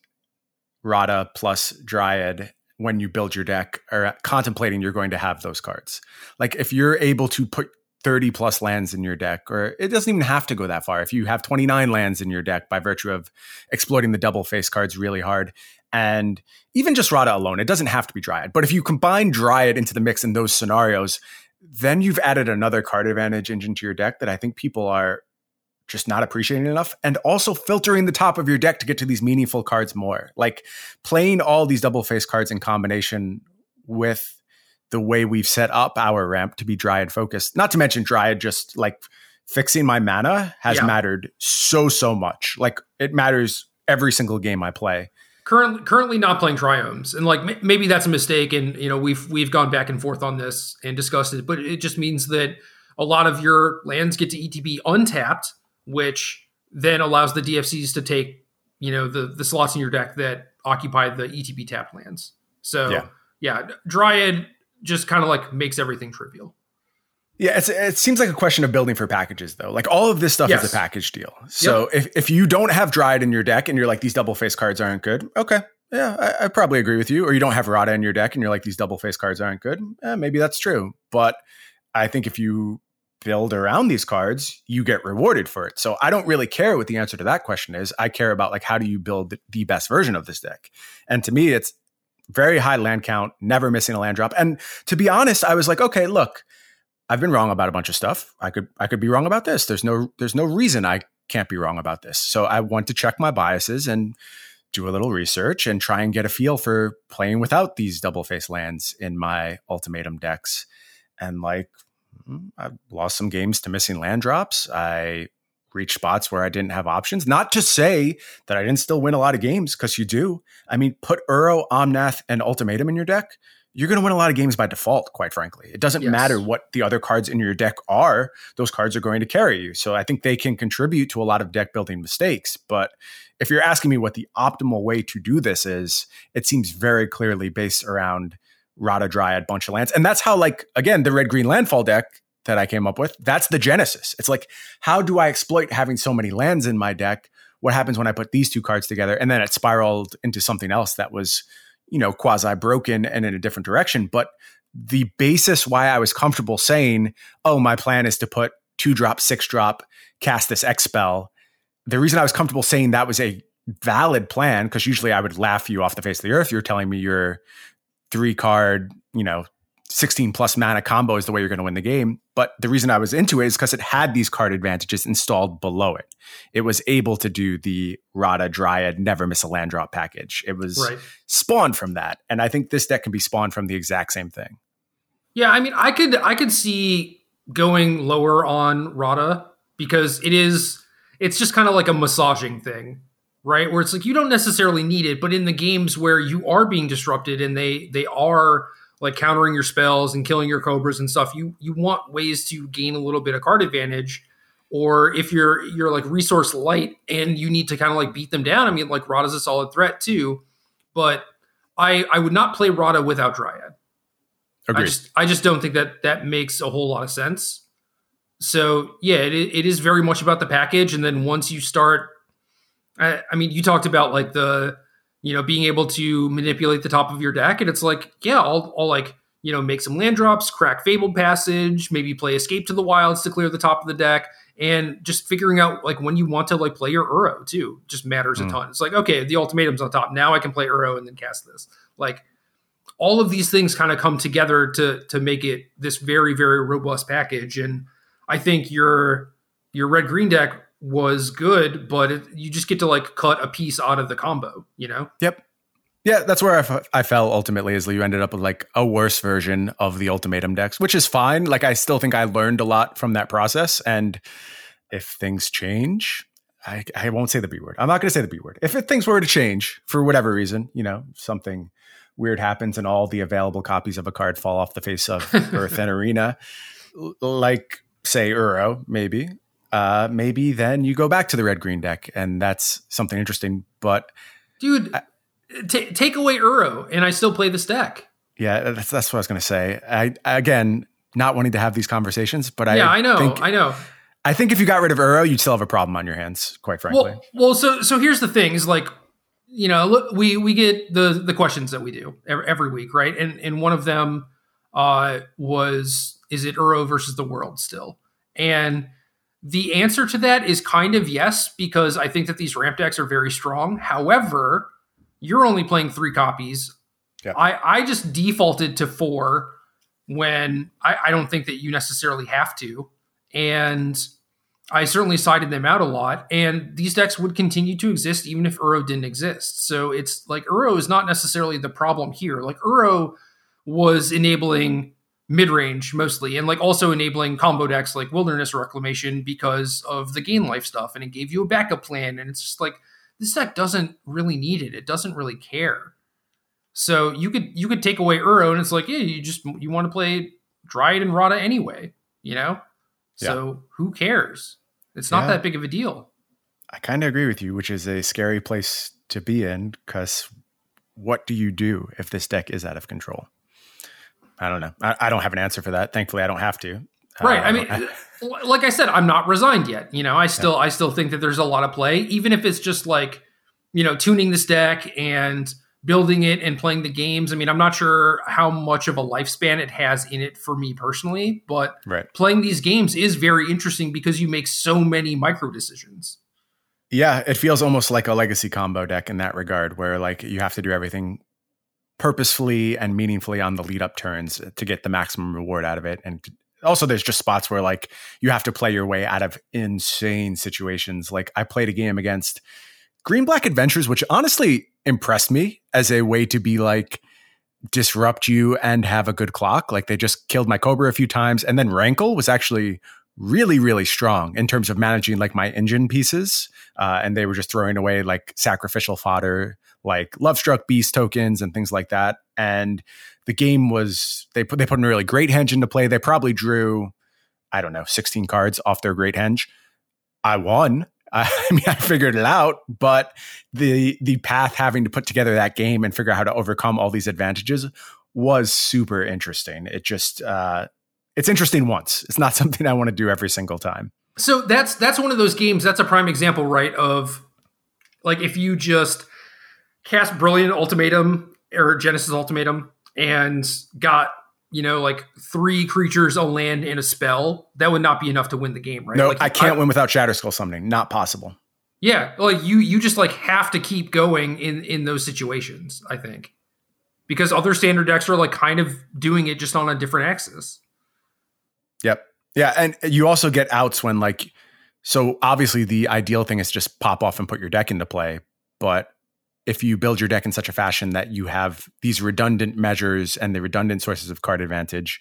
Rada plus Dryad when you build your deck or contemplating you're going to have those cards. Like, if you're able to put thirty plus lands in your deck, or it doesn't even have to go that far. If you have twenty-nine lands in your deck by virtue of exploiting the double face cards really hard, and even just Rada alone, it doesn't have to be Dryad. But if you combine Dryad into the mix in those scenarios, then you've added another card advantage engine to your deck that I think people are just not appreciating enough, and also filtering the top of your deck to get to these meaningful cards more. Like, playing all these double face cards in combination with the way we've set up our ramp to be Dryad focused, not to mention Dryad just like fixing my mana has yeah. mattered so, so much. Like, it matters every single game I play. Currently, currently not playing Triomes, and like, m- maybe that's a mistake. And, you know, we've, we've gone back and forth on this and discussed it, but it just means that a lot of your lands get to E T B untapped, which then allows the D F Cs to take you know, the the slots in your deck that occupy the E T B tapped lands. So yeah, yeah Dryad just kind of like makes everything trivial. Yeah, it's, it seems like a question of building for packages, though. Like, all of this stuff yes. is a package deal. So yep. if, if you don't have Dryad in your deck and you're like, these double-faced cards aren't good, okay, yeah, I, I probably agree with you. Or you don't have Rada in your deck and you're like, these double-faced cards aren't good, eh, maybe that's true. But I think if you build around these cards, you get rewarded for it. So I don't really care what the answer to that question is. I care about, like, how do you build the best version of this deck? And to me, it's very high land count, never missing a land drop. And to be honest, I was like, okay, look, I've been wrong about a bunch of stuff. I could I could be wrong about this. There's no there's no reason I can't be wrong about this. So I want to check my biases and do a little research and try and get a feel for playing without these double-faced lands in my ultimatum decks. And like, I've lost some games to missing land drops. I reached spots where I didn't have options. Not to say that I didn't still win a lot of games, because you do. I mean, put Uro, Omnath, and Ultimatum in your deck, you're going to win a lot of games by default, quite frankly. It doesn't yes. matter what the other cards in your deck are. Those cards are going to carry you. So I think they can contribute to a lot of deck building mistakes. But if you're asking me what the optimal way to do this is, it seems very clearly based around Rada, Dryad, bunch of lands. And that's how, like, again, the red-green landfall deck that I came up with, that's the genesis. It's like, how do I exploit having so many lands in my deck? What happens when I put these two cards together? And then it spiraled into something else that was, you know, quasi broken and in a different direction. But the basis why I was comfortable saying, oh, my plan is to put two drop, six drop, cast this X spell. The reason I was comfortable saying that was a valid plan, because usually I would laugh you off the face of the earth. You're telling me your three card, you know, sixteen plus mana combo is the way you're going to win the game. But the reason I was into it is because it had these card advantages installed below it. It was able to do the Rada, Dryad, never miss a land drop package. It was right. spawned from that. And I think this deck can be spawned from the exact same thing. Yeah, I mean, I could I could see going lower on Rada, because it is, it's just kind of like a massaging thing, right? Where it's like, you don't necessarily need it, but in the games where you are being disrupted and they they are like countering your spells and killing your cobras and stuff, you you want ways to gain a little bit of card advantage. Or if you're you're like resource light and you need to kind of like beat them down, I mean, like, Rada's a solid threat too, but I I would not play Rada without Dryad. Agreed. I just I just don't think that that makes a whole lot of sense. So yeah, it it is very much about the package. And then once you start, I, I mean, you talked about like the, you know, being able to manipulate the top of your deck. And it's like, yeah, I'll, I'll like, you know, make some land drops, crack Fable Passage, maybe play Escape to the Wilds to clear the top of the deck. And just figuring out like when you want to like play your Uro too, just matters mm. a ton. It's like, okay, the ultimatum's on top. Now I can play Uro and then cast this. Like, all of these things kind of come together to to make it this very, very robust package. And I think your, your red-green deck was good, but it, you just get to like cut a piece out of the combo, you know? Yep. Yeah, that's where I, f- I fell ultimately, is you ended up with like a worse version of the ultimatum decks, which is fine. Like, I still think I learned a lot from that process. And if things change, I, I won't say the B word. I'm not going to say the B word. If it, things were to change for whatever reason, you know, something weird happens and all the available copies of a card fall off the face of Earth and Arena, like, say, Uro, maybe. Uh, maybe then you go back to the red green deck, and that's something interesting. But dude, I, t- take away Uro, and I still play this deck. Yeah, that's that's what I was gonna say. I again, not wanting to have these conversations, but I yeah, I know, think, I know. I think if you got rid of Uro, you'd still have a problem on your hands, quite frankly. Well, well so so here's the thing: is like, you know, look, we we get the the questions that we do every, every week, right? And and one of them uh, was, is it Uro versus the world still? And the answer to that is kind of yes, because I think that these ramp decks are very strong. However, you're only playing three copies. Yeah. I, I just defaulted to four when I, I don't think that you necessarily have to. And I certainly sided them out a lot. And these decks would continue to exist even if Uro didn't exist. So it's like, Uro is not necessarily the problem here. Like, Uro was enabling mid-range mostly, and like also enabling combo decks like Wilderness Reclamation because of the gain life stuff, and it gave you a backup plan, and it's just like, this deck doesn't really need it. It doesn't really care. So you could you could take away Uro, and it's like, yeah, you just you want to play Dryad and Rada anyway, you know? Yeah. So who cares? It's not yeah. that big of a deal. I kind of agree with you, which is a scary place to be in, because what do you do if this deck is out of control? I don't know. I, I don't have an answer for that. Thankfully, I don't have to. Right. Uh, I mean, I, like I said, I'm not resigned yet. You know, I still, yeah. I still think that there's a lot of play, even if it's just like, you know, tuning this deck and building it and playing the games. I mean, I'm not sure how much of a lifespan it has in it for me personally, but right. playing these games is very interesting because you make so many micro decisions. Yeah, it feels almost like a legacy combo deck in that regard, where like you have to do everything purposefully and meaningfully on the lead up turns to get the maximum reward out of it. And also there's just spots where like you have to play your way out of insane situations. Like I played a game against Green Black Adventures, which honestly impressed me as a way to be like disrupt you and have a good clock. Like they just killed my Cobra a few times. And then Rankle was actually really, really strong in terms of managing like my engine pieces. Uh, and they were just throwing away like sacrificial fodder, like Lovestruck Beast tokens and things like that. And the game was, they put, they put a really great henge into play. They probably drew, I don't know, sixteen cards off their great henge. I won. I mean, I figured it out, but the, the path having to put together that game and figure out how to overcome all these advantages was super interesting. It just, uh, It's interesting once. It's not something I want to do every single time. So that's that's one of those games. That's a prime example, right? Of like if you just cast Brilliant Ultimatum or Genesis Ultimatum and got, you know, like three creatures, a land, and a spell, that would not be enough to win the game, right? No, like, I can't I, win without Shatterskull Summoning. Not possible. Yeah, like you you just like have to keep going in in those situations, I think, because other standard decks are like kind of doing it just on a different axis. Yep. Yeah. And you also get outs when like, so obviously the ideal thing is just pop off and put your deck into play. But if you build your deck in such a fashion that you have these redundant measures and the redundant sources of card advantage,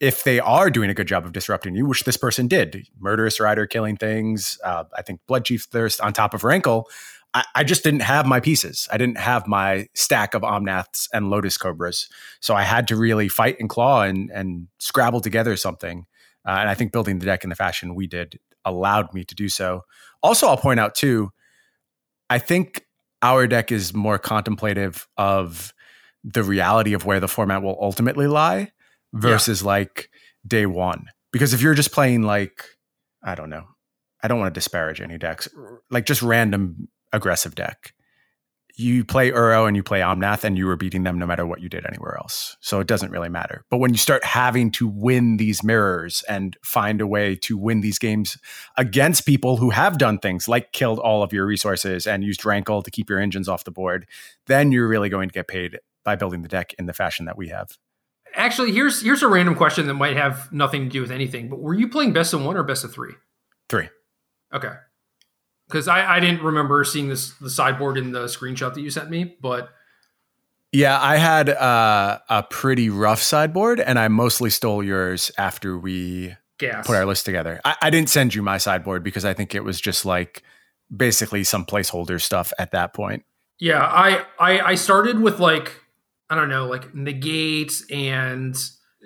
if they are doing a good job of disrupting you, which this person did, Murderous Rider killing things, uh, I think Blood Chief's Thirst on top of Rankle, I, I just didn't have my pieces. I didn't have my stack of Omnaths and Lotus Cobras. So I had to really fight and claw and, and scrabble together something. Uh, and I think building the deck in the fashion we did allowed me to do so. Also, I'll point out too, I think our deck is more contemplative of the reality of where the format will ultimately lie versus yeah. like day one. Because if you're just playing like, I don't know, I don't want to disparage any decks, like just random aggressive deck. You play Uro and you play Omnath and you were beating them no matter what you did anywhere else. So it doesn't really matter. But when you start having to win these mirrors and find a way to win these games against people who have done things like killed all of your resources and used Rankle to keep your engines off the board, then you're really going to get paid by building the deck in the fashion that we have. Actually, here's here's a random question that might have nothing to do with anything, but were you playing best of one or best of three? Three. Okay. Because I, I didn't remember seeing this the sideboard in the screenshot that you sent me, but yeah, I had uh, a pretty rough sideboard, and I mostly stole yours after we Gas. put our list together. I, I didn't send you my sideboard because I think it was just like basically some placeholder stuff at that point. Yeah, I I, I started with like I don't know, like negate and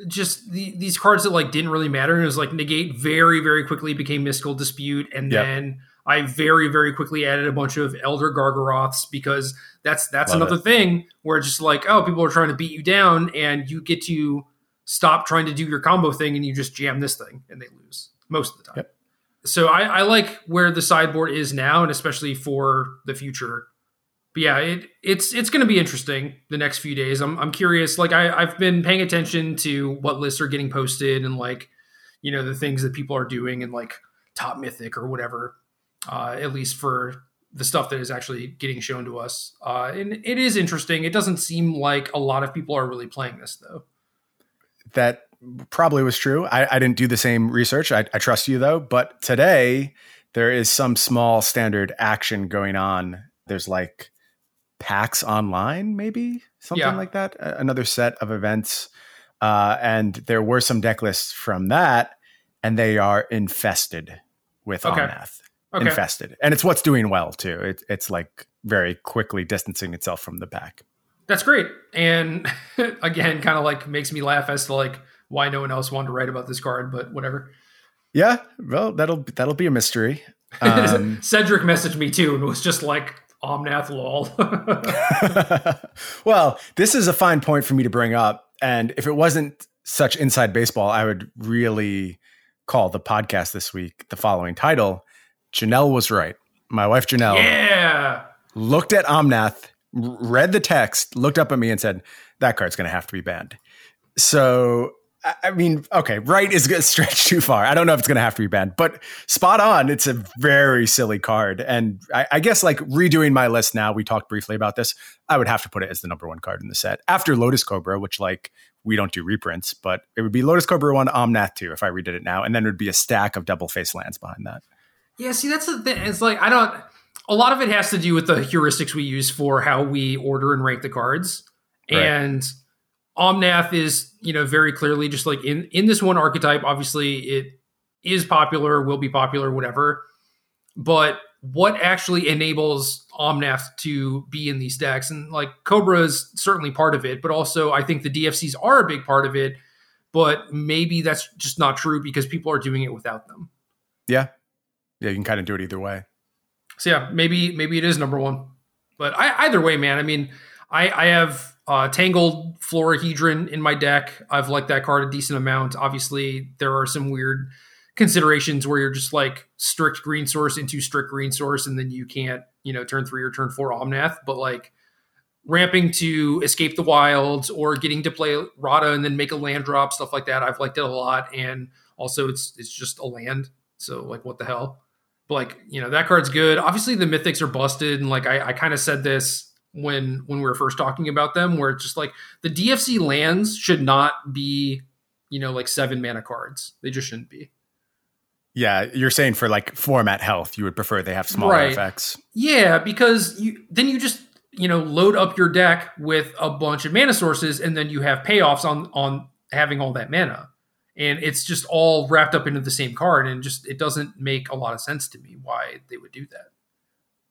just the, these cards that like didn't really matter. And it was like negate very very quickly became Mystical Dispute, and yep. then. I very, very quickly added a bunch of Elder Gargaroths because that's that's Love another it. thing where it's just like, oh, people are trying to beat you down and you get to stop trying to do your combo thing and you just jam this thing and they lose most of the time. Yep. So I, I like where the sideboard is now and especially for the future. But yeah, it, it's it's going to be interesting the next few days. I'm I'm curious. Like I, I've been paying attention to what lists are getting posted and like, you know, the things that people are doing and like Top Mythic or whatever. Uh, at least for the stuff that is actually getting shown to us. Uh, and it is interesting. It doesn't seem like a lot of people are really playing this, though. That probably was true. I, I didn't do the same research. I, I trust you, though. But today, there is some small standard action going on. There's like PAX Online, maybe? Something yeah. like that. Another set of events. Uh, and there were some deck lists from that, and they are infested with okay. Omnath. Okay. Infested, and it's what's doing well too. It, it's like very quickly distancing itself from the pack. That's great, and again, kind of like makes me laugh as to like why no one else wanted to write about this card, but whatever. Yeah, well, that'll that'll be a mystery. Um, Cedric messaged me too and was just like, Omnath lol. Well, this is a fine point for me to bring up. And if it wasn't such inside baseball, I would really call the podcast this week the following title. Janelle was right. My wife, Janelle, yeah. looked at Omnath, read the text, looked up at me and said, that card's going to have to be banned. So, I mean, okay, right is going to stretch too far. I don't know if it's going to have to be banned, but spot on. It's a very silly card. And I, I guess like redoing my list now, we talked briefly about this. I would have to put it as the number one card in the set after Lotus Cobra, which like we don't do reprints, but it would be Lotus Cobra one, Omnath two if I redid it now. And then it would be a stack of double face lands behind that. Yeah, see, that's the thing. It's like, I don't, a lot of it has to do with the heuristics we use for how we order and rank the cards. Right. And Omnath is, you know, very clearly just like in, in this one archetype, obviously it is popular, will be popular, whatever. But what actually enables Omnath to be in these decks? And like Cobra is certainly part of it, but also I think the D F Cs are a big part of it, but maybe that's just not true because people are doing it without them. Yeah. Yeah, you can kind of do it either way. So yeah, maybe maybe it is number one. But I, either way, man, I mean, I, I have uh, Tangled Florahedron in my deck. I've liked that card a decent amount. Obviously, there are some weird considerations where you're just like strict green source into strict green source, and then you can't, you know, turn three or turn four Omnath. But like ramping to Escape the Wilds or getting to play Rata and then make a land drop, stuff like that, I've liked it a lot. And also, it's it's just a land. So like, what the hell? But like, you know, that card's good. Obviously the mythics are busted. And like, I, I kind of said this when, when we were first talking about them, where it's just like the D F C lands should not be, you know, like seven mana cards. They just shouldn't be. Yeah. You're saying for like format health, you would prefer they have smaller right. effects. Yeah. Because you, then you just, you know, load up your deck with a bunch of mana sources and then you have payoffs on, on having all that mana. And it's just all wrapped up into the same card, and just it doesn't make a lot of sense to me why they would do that.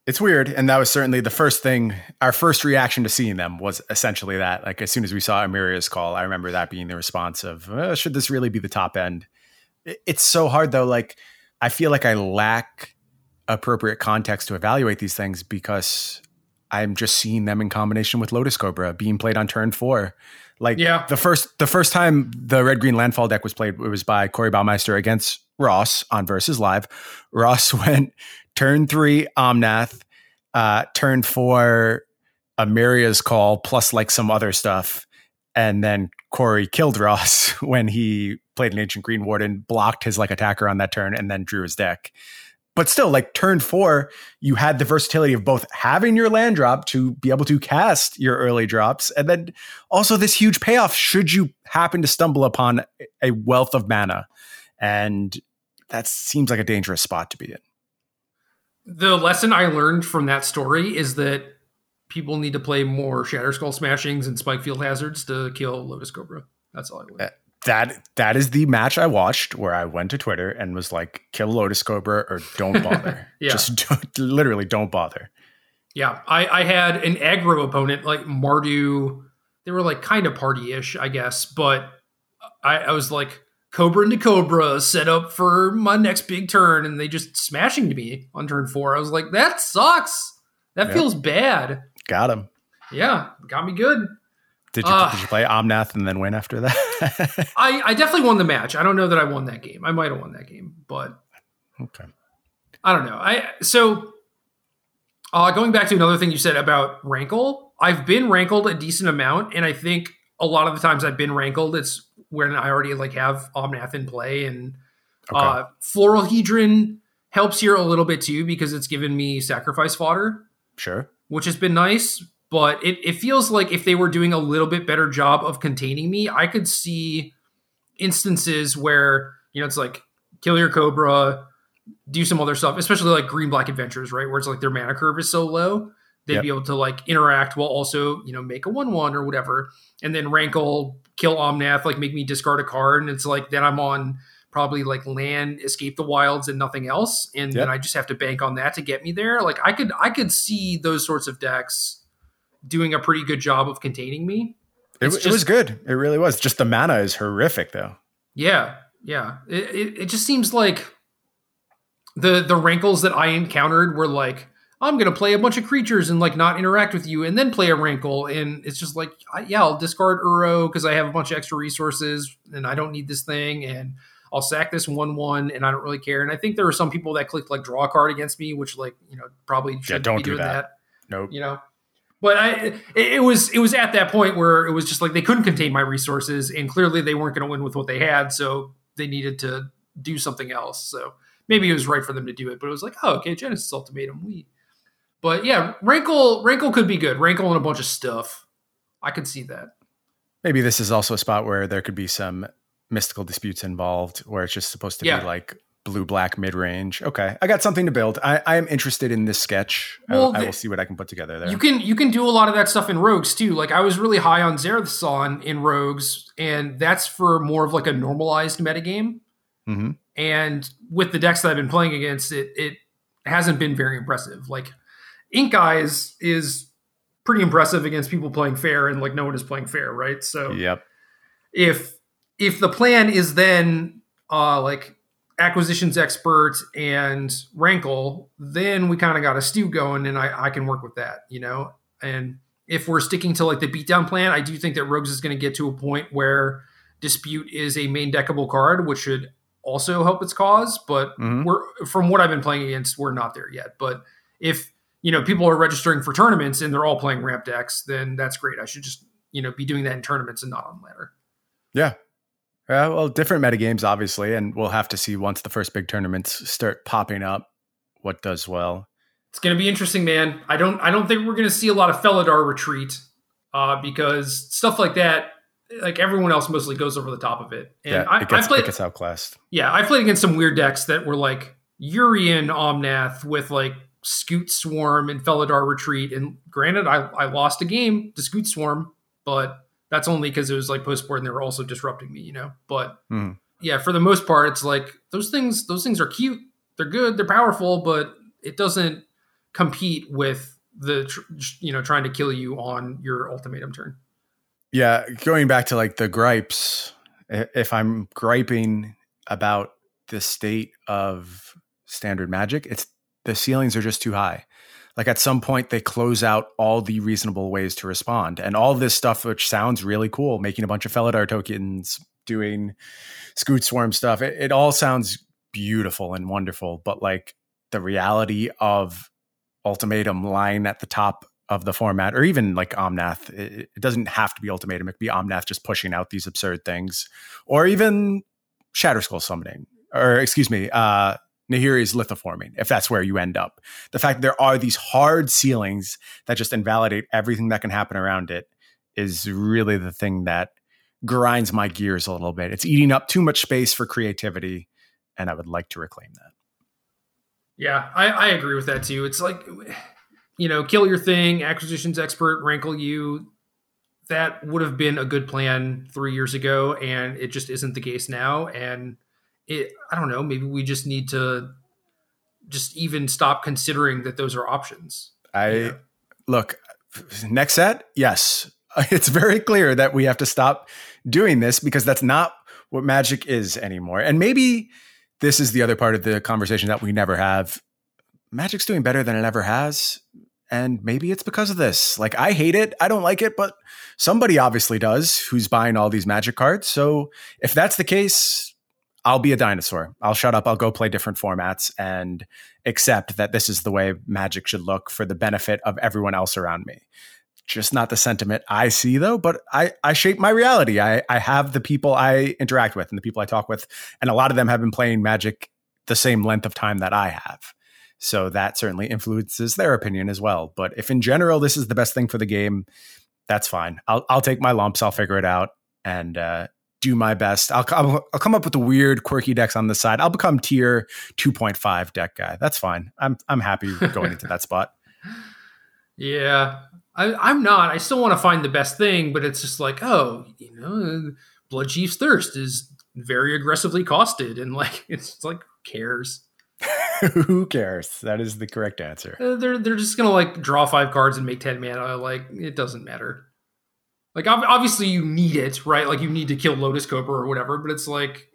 It's weird, and that was certainly the first thing. Our first reaction to seeing them was essentially that. Like as soon as we saw Emeria's Call, I remember that being the response of, oh, "Should this really be the top end?" It's so hard though. Like I feel like I lack appropriate context to evaluate these things because I'm just seeing them in combination with Lotus Cobra being played on turn four. Like yeah. the first the first time the Red Green Landfall deck was played, it was by Corey Baumeister against Ross on Versus Live. Ross went turn three Omnath, uh, turn four Emeria's Call, plus like some other stuff. And then Corey killed Ross when he played an Ancient Green Warden, blocked his like attacker on that turn, and then drew his deck. But still, like turn four, you had the versatility of both having your land drop to be able to cast your early drops. And then also this huge payoff, should you happen to stumble upon a wealth of mana. And that seems like a dangerous spot to be in. The lesson I learned from that story is that people need to play more Shatterskull Smashings and Spikefield Hazards to kill Lotus Cobra. That's all I learned. Uh, That that is the match I watched where I went to Twitter and was like, kill Lotus Cobra or don't bother. yeah. Just don't, literally don't bother. Yeah, I, I had an aggro opponent like Mardu. They were like kind of party-ish, I guess. But I, I was like, Cobra into Cobra set up for my next big turn. And they just smashing to me on turn four. I was like, that sucks. That yep. feels bad. Got him. Yeah, got me good. Did you, uh, did you play Omnath and then win after that? I, I definitely won the match. I don't know that I won that game. I might have won that game, but okay. I don't know. I so uh, going back to another thing you said about Rankle, I've been rankled a decent amount, and I think a lot of the times I've been rankled, it's when I already like have Omnath in play, and okay. uh, Florahedron helps here a little bit too because it's given me sacrifice fodder, sure, which has been nice. But it, it feels like if they were doing a little bit better job of containing me, I could see instances where, you know, it's like kill your Cobra, do some other stuff, especially like Green Black Adventures, right? Where it's like their mana curve is so low, they'd yep. be able to like interact while also, you know, make a one one or whatever. And then Rankle, kill Omnath, like make me discard a card. And it's like, then I'm on probably like land, Escape the Wilds and nothing else. And yep. then I just have to bank on that to get me there. Like I could, I could see those sorts of decks doing a pretty good job of containing me. It, just, it was good. It really was. Just the mana is horrific though. Yeah. Yeah. It, it, it just seems like the the rankles that I encountered were like, I'm going to play a bunch of creatures and like not interact with you and then play a rankle. And it's just like, I, yeah, I'll discard Uro because I have a bunch of extra resources and I don't need this thing. And I'll sack this one, one, and I don't really care. And I think there were some people that clicked like draw a card against me, which like, you know, probably shouldn't yeah, don't be do doing that. that. Nope. You know, but I, it, it was, it was at that point where it was just like, they couldn't contain my resources and clearly they weren't going to win with what they had. So they needed to do something else. So maybe it was right for them to do it, but it was like, oh, okay. Genesis Ultimatum. We, But yeah, Rankle Rankle could be good. Rankle and a bunch of stuff. I could see that. Maybe this is also a spot where there could be some mystical disputes involved where it's just supposed to yeah. be like blue-black mid-range. Okay, I got something to build. I, I am interested in this sketch. Well, I, I will see what I can put together there. You can you can do a lot of that stuff in Rogues too. Like I was really high on Xerathosan in Rogues, and that's for more of like a normalized metagame. Mm-hmm. And with the decks that I've been playing against, it it hasn't been very impressive. Like Ink Eyes is pretty impressive against people playing fair, and like no one is playing fair, right? So yep. if if the plan is then uh, like acquisitions expert and rankle, then we kind of got a stew going, and I, I can work with that, you know. And if we're sticking to like the beatdown plan, I do think that Rogues is going to get to a point where Dispute is a main deckable card, which should also help its cause. But mm-hmm. we're from what I've been playing against, we're not there yet. But if you know, people are registering for tournaments and they're all playing ramp decks, then that's great. I should just, you know, be doing that in tournaments and not on ladder. Yeah. Uh, well, different metagames, obviously, and we'll have to see once the first big tournaments start popping up what does well. It's going to be interesting, man. I don't I don't think we're going to see a lot of Felidar Retreat uh, because stuff like that, like everyone else mostly goes over the top of it. And yeah, I, it gets, I played, it gets outclassed. Yeah, I played against some weird decks that were like Urian Omnath with like Scoot Swarm and Felidar Retreat, and granted I, I lost a game to Scoot Swarm, but that's only because it was like post-board and they were also disrupting me, you know. But mm. yeah, for the most part it's like those things those things are cute, they're good, they're powerful, but it doesn't compete with the tr- you know trying to kill you on your ultimatum turn. Yeah, going back to like the gripes, if I'm griping about the state of standard Magic, it's the ceilings are just too high. Like at some point they close out all the reasonable ways to respond, and all this stuff, which sounds really cool, making a bunch of Felidar tokens, doing Scoot Swarm stuff. It, it all sounds beautiful and wonderful, but like the reality of ultimatum lying at the top of the format, or even like Omnath, it, it doesn't have to be ultimatum. It could be Omnath just pushing out these absurd things, or even Shatterskull summoning, or excuse me, uh, Nahiri's lithoforming, if that's where you end up. The fact that there are these hard ceilings that just invalidate everything that can happen around it is really the thing that grinds my gears a little bit. It's eating up too much space for creativity, and I would like to reclaim that. Yeah, I, I agree with that too. It's like, you know, kill your thing, acquisitions expert, rankle you. That would have been a good plan three years ago, and it just isn't the case now. And It, I don't know, maybe we just need to just even stop considering that those are options. I you know? Look, next set, yes. It's very clear that we have to stop doing this because that's not what Magic is anymore. And maybe this is the other part of the conversation that we never have. Magic's doing better than it ever has. And maybe it's because of this. Like, I hate it. I don't like it, but somebody obviously does who's buying all these Magic cards. So if that's the case, I'll be a dinosaur. I'll shut up. I'll go play different formats and accept that this is the way Magic should look for the benefit of everyone else around me. Just not the sentiment I see, though, but I, I shape my reality. I, I have the people I interact with and the people I talk with, and a lot of them have been playing Magic the same length of time that I have. So that certainly influences their opinion as well. But if in general this is the best thing for the game, that's fine. I'll, I'll take my lumps. I'll figure it out. And, uh, do my best. I'll, I'll I'll come up with the weird, quirky decks on the side. I'll become tier two point five deck guy. That's fine. I'm I'm happy going into that spot. Yeah, I, I'm not. I still want to find the best thing, but it's just like, oh, you know, Blood Chief's Thirst is very aggressively costed, and like it's like who cares? Who cares? That is the correct answer. Uh, they're they're just gonna like draw five cards and make ten mana. Like it doesn't matter. Like, obviously you need it, right? Like, you need to kill Lotus Cobra or whatever, but it's like,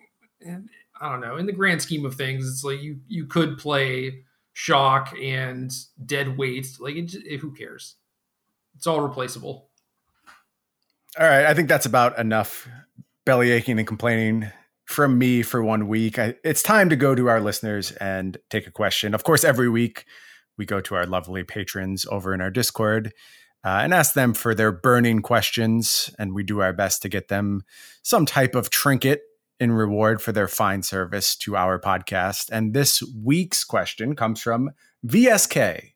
I don't know, in the grand scheme of things, it's like you you could play Shock and Dead Weight. Like, it, it, who cares? It's all replaceable. All right. I think that's about enough belly aching and complaining from me for one week. I, it's time to go to our listeners and take a question. Of course, every week we go to our lovely patrons over in our Discord uh, and ask them for their burning questions. And we do our best to get them some type of trinket in reward for their fine service to our podcast. And this week's question comes from V S K.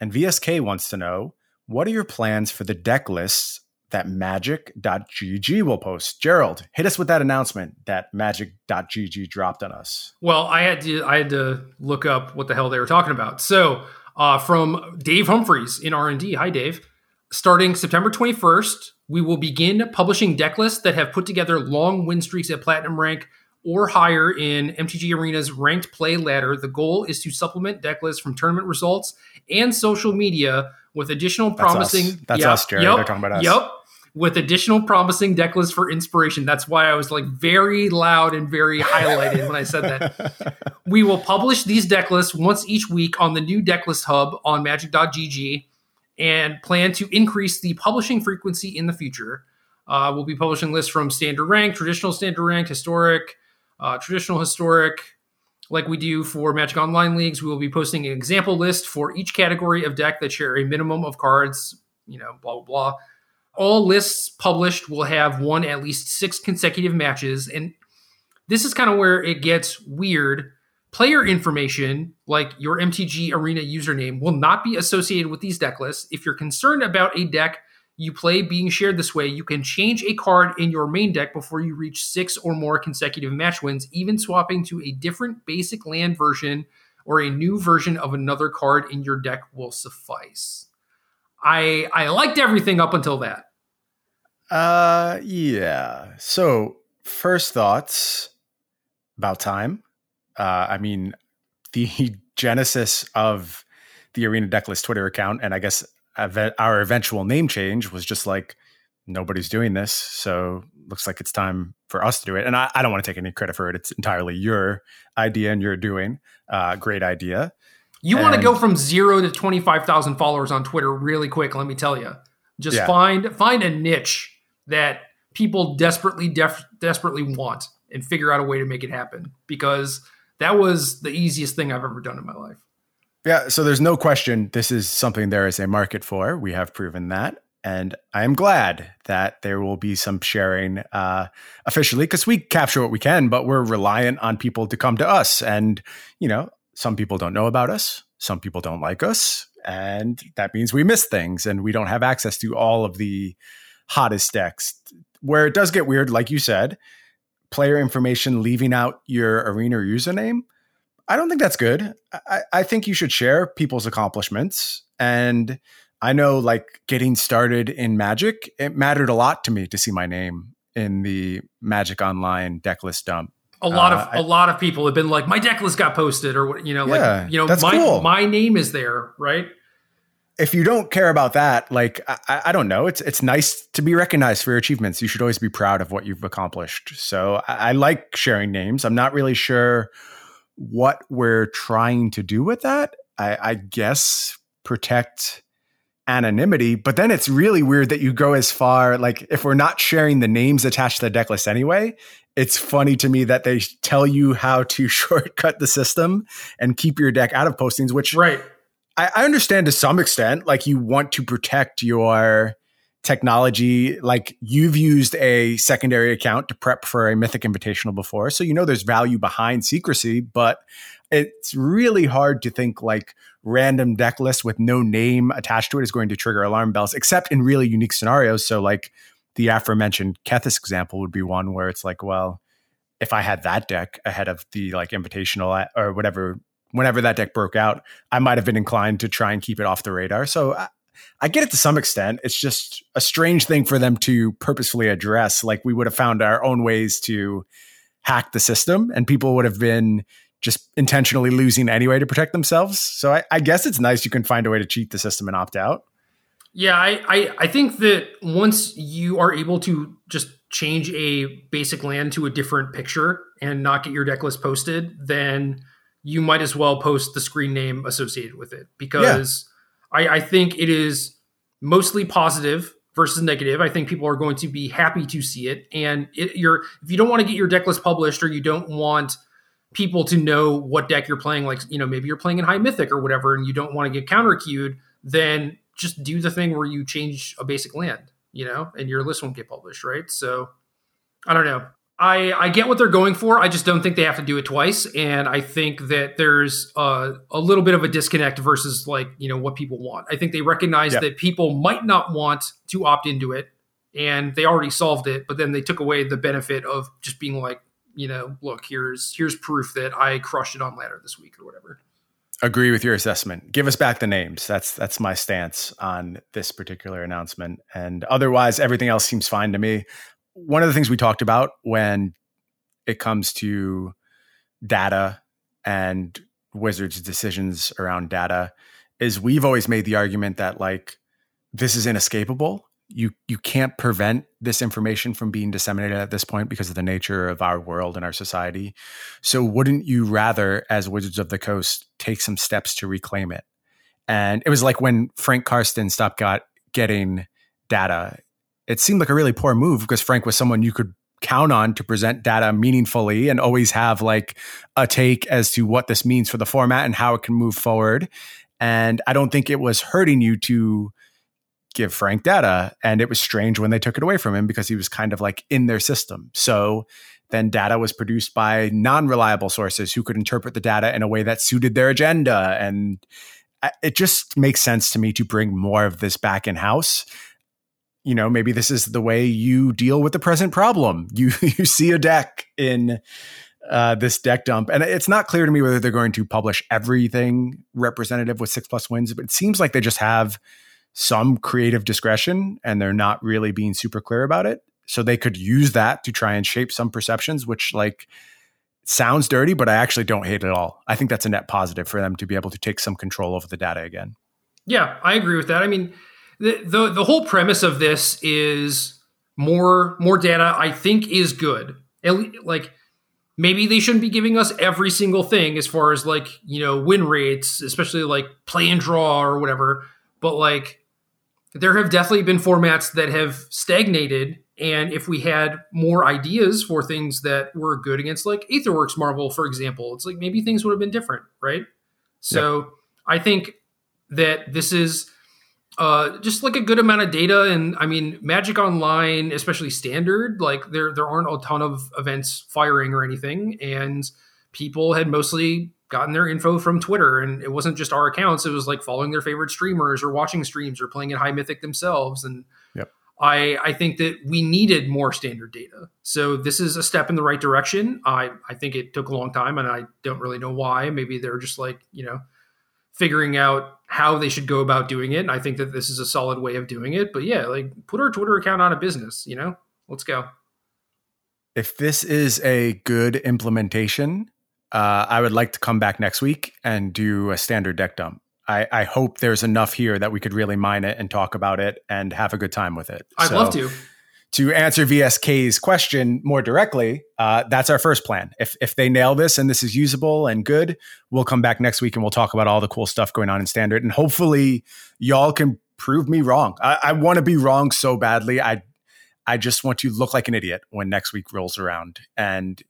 And V S K wants to know, what are your plans for the deck lists that magic dot g g will post? Gerald, hit us with that announcement that magic dot g g dropped on us. Well, I had to I had to look up what the hell they were talking about. So uh, from Dave Humphreys in R and D. Hi, Dave. Starting September twenty-first, we will begin publishing deck lists that have put together long win streaks at platinum rank or higher in M T G Arena's ranked play ladder. The goal is to supplement deck lists from tournament results and social media with additional That's promising. Us. That's yep, us, Jerry. Yep, they're talking about us. Yep. With additional promising deck lists for inspiration. That's why I was like very loud and very highlighted when I said that. We will publish these deck lists once each week on the new deck list hub on magic dot g g and plan to increase the publishing frequency in the future. Uh, we'll be publishing lists from standard rank, traditional standard rank, historic, uh, traditional historic, like we do for Magic Online Leagues. We will be posting an example list for each category of deck that share a minimum of cards, you know, blah, blah, blah. All lists published will have won at least six consecutive matches. And this is kind of where it gets weird. Player information, like your M T G Arena username, will not be associated with these deck lists. If you're concerned about a deck you play being shared this way, you can change a card in your main deck before you reach six or more consecutive match wins, even swapping to a different basic land version or a new version of another card in your deck will suffice. I I liked everything up until that. Uh, yeah. So, first thoughts, about time. Uh, I mean, the genesis of the Arena Decklist Twitter account, and I guess our eventual name change, was just like, nobody's doing this, so looks like it's time for us to do it. And I, I don't want to take any credit for it. It's entirely your idea and your doing. Uh, great idea. You want to go from zero to twenty-five thousand followers on Twitter really quick, let me tell you. Just yeah. find find a niche that people desperately, def- desperately want and figure out a way to make it happen, because that was the easiest thing I've ever done in my life. Yeah, so there's no question this is something there is a market for. We have proven that. And I am glad that there will be some sharing uh, officially, because we capture what we can, but we're reliant on people to come to us. And, you know, some people don't know about us. Some people don't like us. And that means we miss things and we don't have access to all of the hottest decks. Where it does get weird, like you said, player information leaving out your Arena username. I don't think that's good. I, I think you should share people's accomplishments. And I know, like, getting started in Magic, it mattered a lot to me to see my name in the Magic Online decklist dump. A lot uh, of I, a lot of people have been like, my decklist got posted, or you know, yeah, like you know, my cool. my name is there, right? If you don't care about that, like, I, I don't know. It's it's nice to be recognized for your achievements. You should always be proud of what you've accomplished. So I, I like sharing names. I'm not really sure what we're trying to do with that. I, I guess protect anonymity, but then it's really weird that you go as far, like, if we're not sharing the names attached to the deck list anyway, it's funny to me that they tell you how to shortcut the system and keep your deck out of postings, which right. I, I understand to some extent, like, you want to protect your technology. Like, you've used a secondary account to prep for a Mythic Invitational before, so you know there's value behind secrecy, but it's really hard to think like random deck lists with no name attached to it is going to trigger alarm bells, except in really unique scenarios. So, like, the aforementioned Kethis example would be one where it's like, well, if I had that deck ahead of the, like, Invitational or whatever, whenever that deck broke out, I might have been inclined to try and keep it off the radar. So I, I get it to some extent. It's just a strange thing for them to purposefully address. Like, we would have found our own ways to hack the system and people would have been just intentionally losing anyway to protect themselves. So I, I guess it's nice you can find a way to cheat the system and opt out. Yeah, I, I, I think that once you are able to just change a basic land to a different picture and not get your deck list posted, then you might as well post the screen name associated with it. Because yeah. I, I think it is mostly positive versus negative. I think people are going to be happy to see it. And it, you're, if you don't want to get your deck list published, or you don't want people to know what deck you're playing, like, you know, maybe you're playing in High Mythic or whatever, and you don't want to get counter queued, then just do the thing where you change a basic land, you know, and your list won't get published, right? So I don't know. I, I get what they're going for. I just don't think they have to do it twice. And I think that there's a, a little bit of a disconnect versus, like, you know, what people want. I think they recognize yeah. that people might not want to opt into it, and they already solved it, but then they took away the benefit of just being like, you know, look, here's, here's proof that I crushed it on ladder this week or whatever. Agree with your assessment. Give us back the names. That's that's my stance on this particular announcement. And otherwise, everything else seems fine to me. One of the things we talked about when it comes to data and Wizards' decisions around data is we've always made the argument that, like, this is inescapable. You you can't prevent this information from being disseminated at this point because of the nature of our world and our society. So wouldn't you rather, as Wizards of the Coast, take some steps to reclaim it? And it was like when Frank Karsten stopped got getting data. It seemed like a really poor move because Frank was someone you could count on to present data meaningfully and always have, like, a take as to what this means for the format and how it can move forward. And I don't think it was hurting you to give Frank data, and it was strange when they took it away from him because he was kind of like in their system. So then data was produced by non-reliable sources who could interpret the data in a way that suited their agenda. And it just makes sense to me to bring more of this back in-house. You know, maybe this is the way you deal with the present problem. You, you see a deck in uh, this deck dump, and it's not clear to me whether they're going to publish everything representative with six plus wins, but it seems like they just have some creative discretion and they're not really being super clear about it. So they could use that to try and shape some perceptions, which, like, sounds dirty, but I actually don't hate it at all. I think that's a net positive for them to be able to take some control over the data again. Yeah, I agree with that. I mean, the the, the whole premise of this is more, more data, I think, is good. Like, maybe they shouldn't be giving us every single thing as far as, like, you know, win rates, especially like play and draw or whatever. But, like, there have definitely been formats that have stagnated, and if we had more ideas for things that were good against, like, Aetherworks Marvel, for example, it's like maybe things would have been different, right? So yeah. I think that this is uh, just like a good amount of data, and I mean, Magic Online, especially Standard, like there there aren't a ton of events firing or anything, and people had mostly gotten their info from Twitter, and it wasn't just our accounts. It was like following their favorite streamers or watching streams or playing in High Mythic themselves. And yep. I, I think that we needed more standard data. So this is a step in the right direction. I, I think it took a long time, and I don't really know why. Maybe they're just, like, you know, figuring out how they should go about doing it. And I think that this is a solid way of doing it, but yeah, like, put our Twitter account out of business, you know, let's go. If this is a good implementation, Uh, I would like to come back next week and do a standard deck dump. I, I hope there's enough here that we could really mine it and talk about it and have a good time with it. I'd so, love to. To answer V S K's question more directly, uh, that's our first plan. If if they nail this and this is usable and good, we'll come back next week and we'll talk about all the cool stuff going on in Standard. And hopefully y'all can prove me wrong. I, I want to be wrong so badly. I I just want to look like an idiot when next week rolls around. And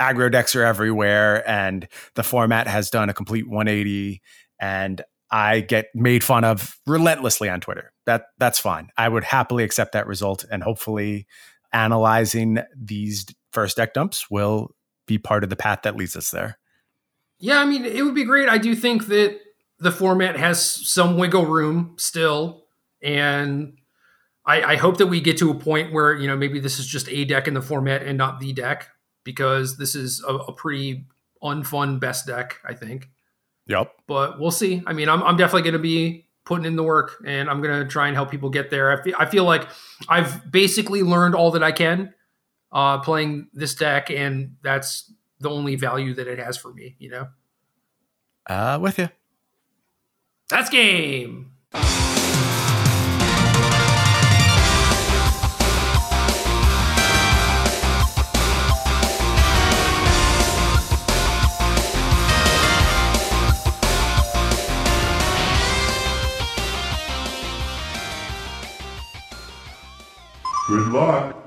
aggro decks are everywhere, and the format has done a complete one eighty, and I get made fun of relentlessly on Twitter. That that's fine. I would happily accept that result, and hopefully analyzing these first deck dumps will be part of the path that leads us there. Yeah, I mean, it would be great. I do think that the format has some wiggle room still, and I, I hope that we get to a point where, you know, maybe this is just a deck in the format and not the deck, because this is a, a pretty unfun best deck, I think. Yep. But we'll see. I mean, I'm, I'm definitely going to be putting in the work, and I'm going to try and help people get there. I feel, I feel like I've basically learned all that I can uh, playing this deck, and that's the only value that it has for me, you know? Uh, with you. That's game. Good luck.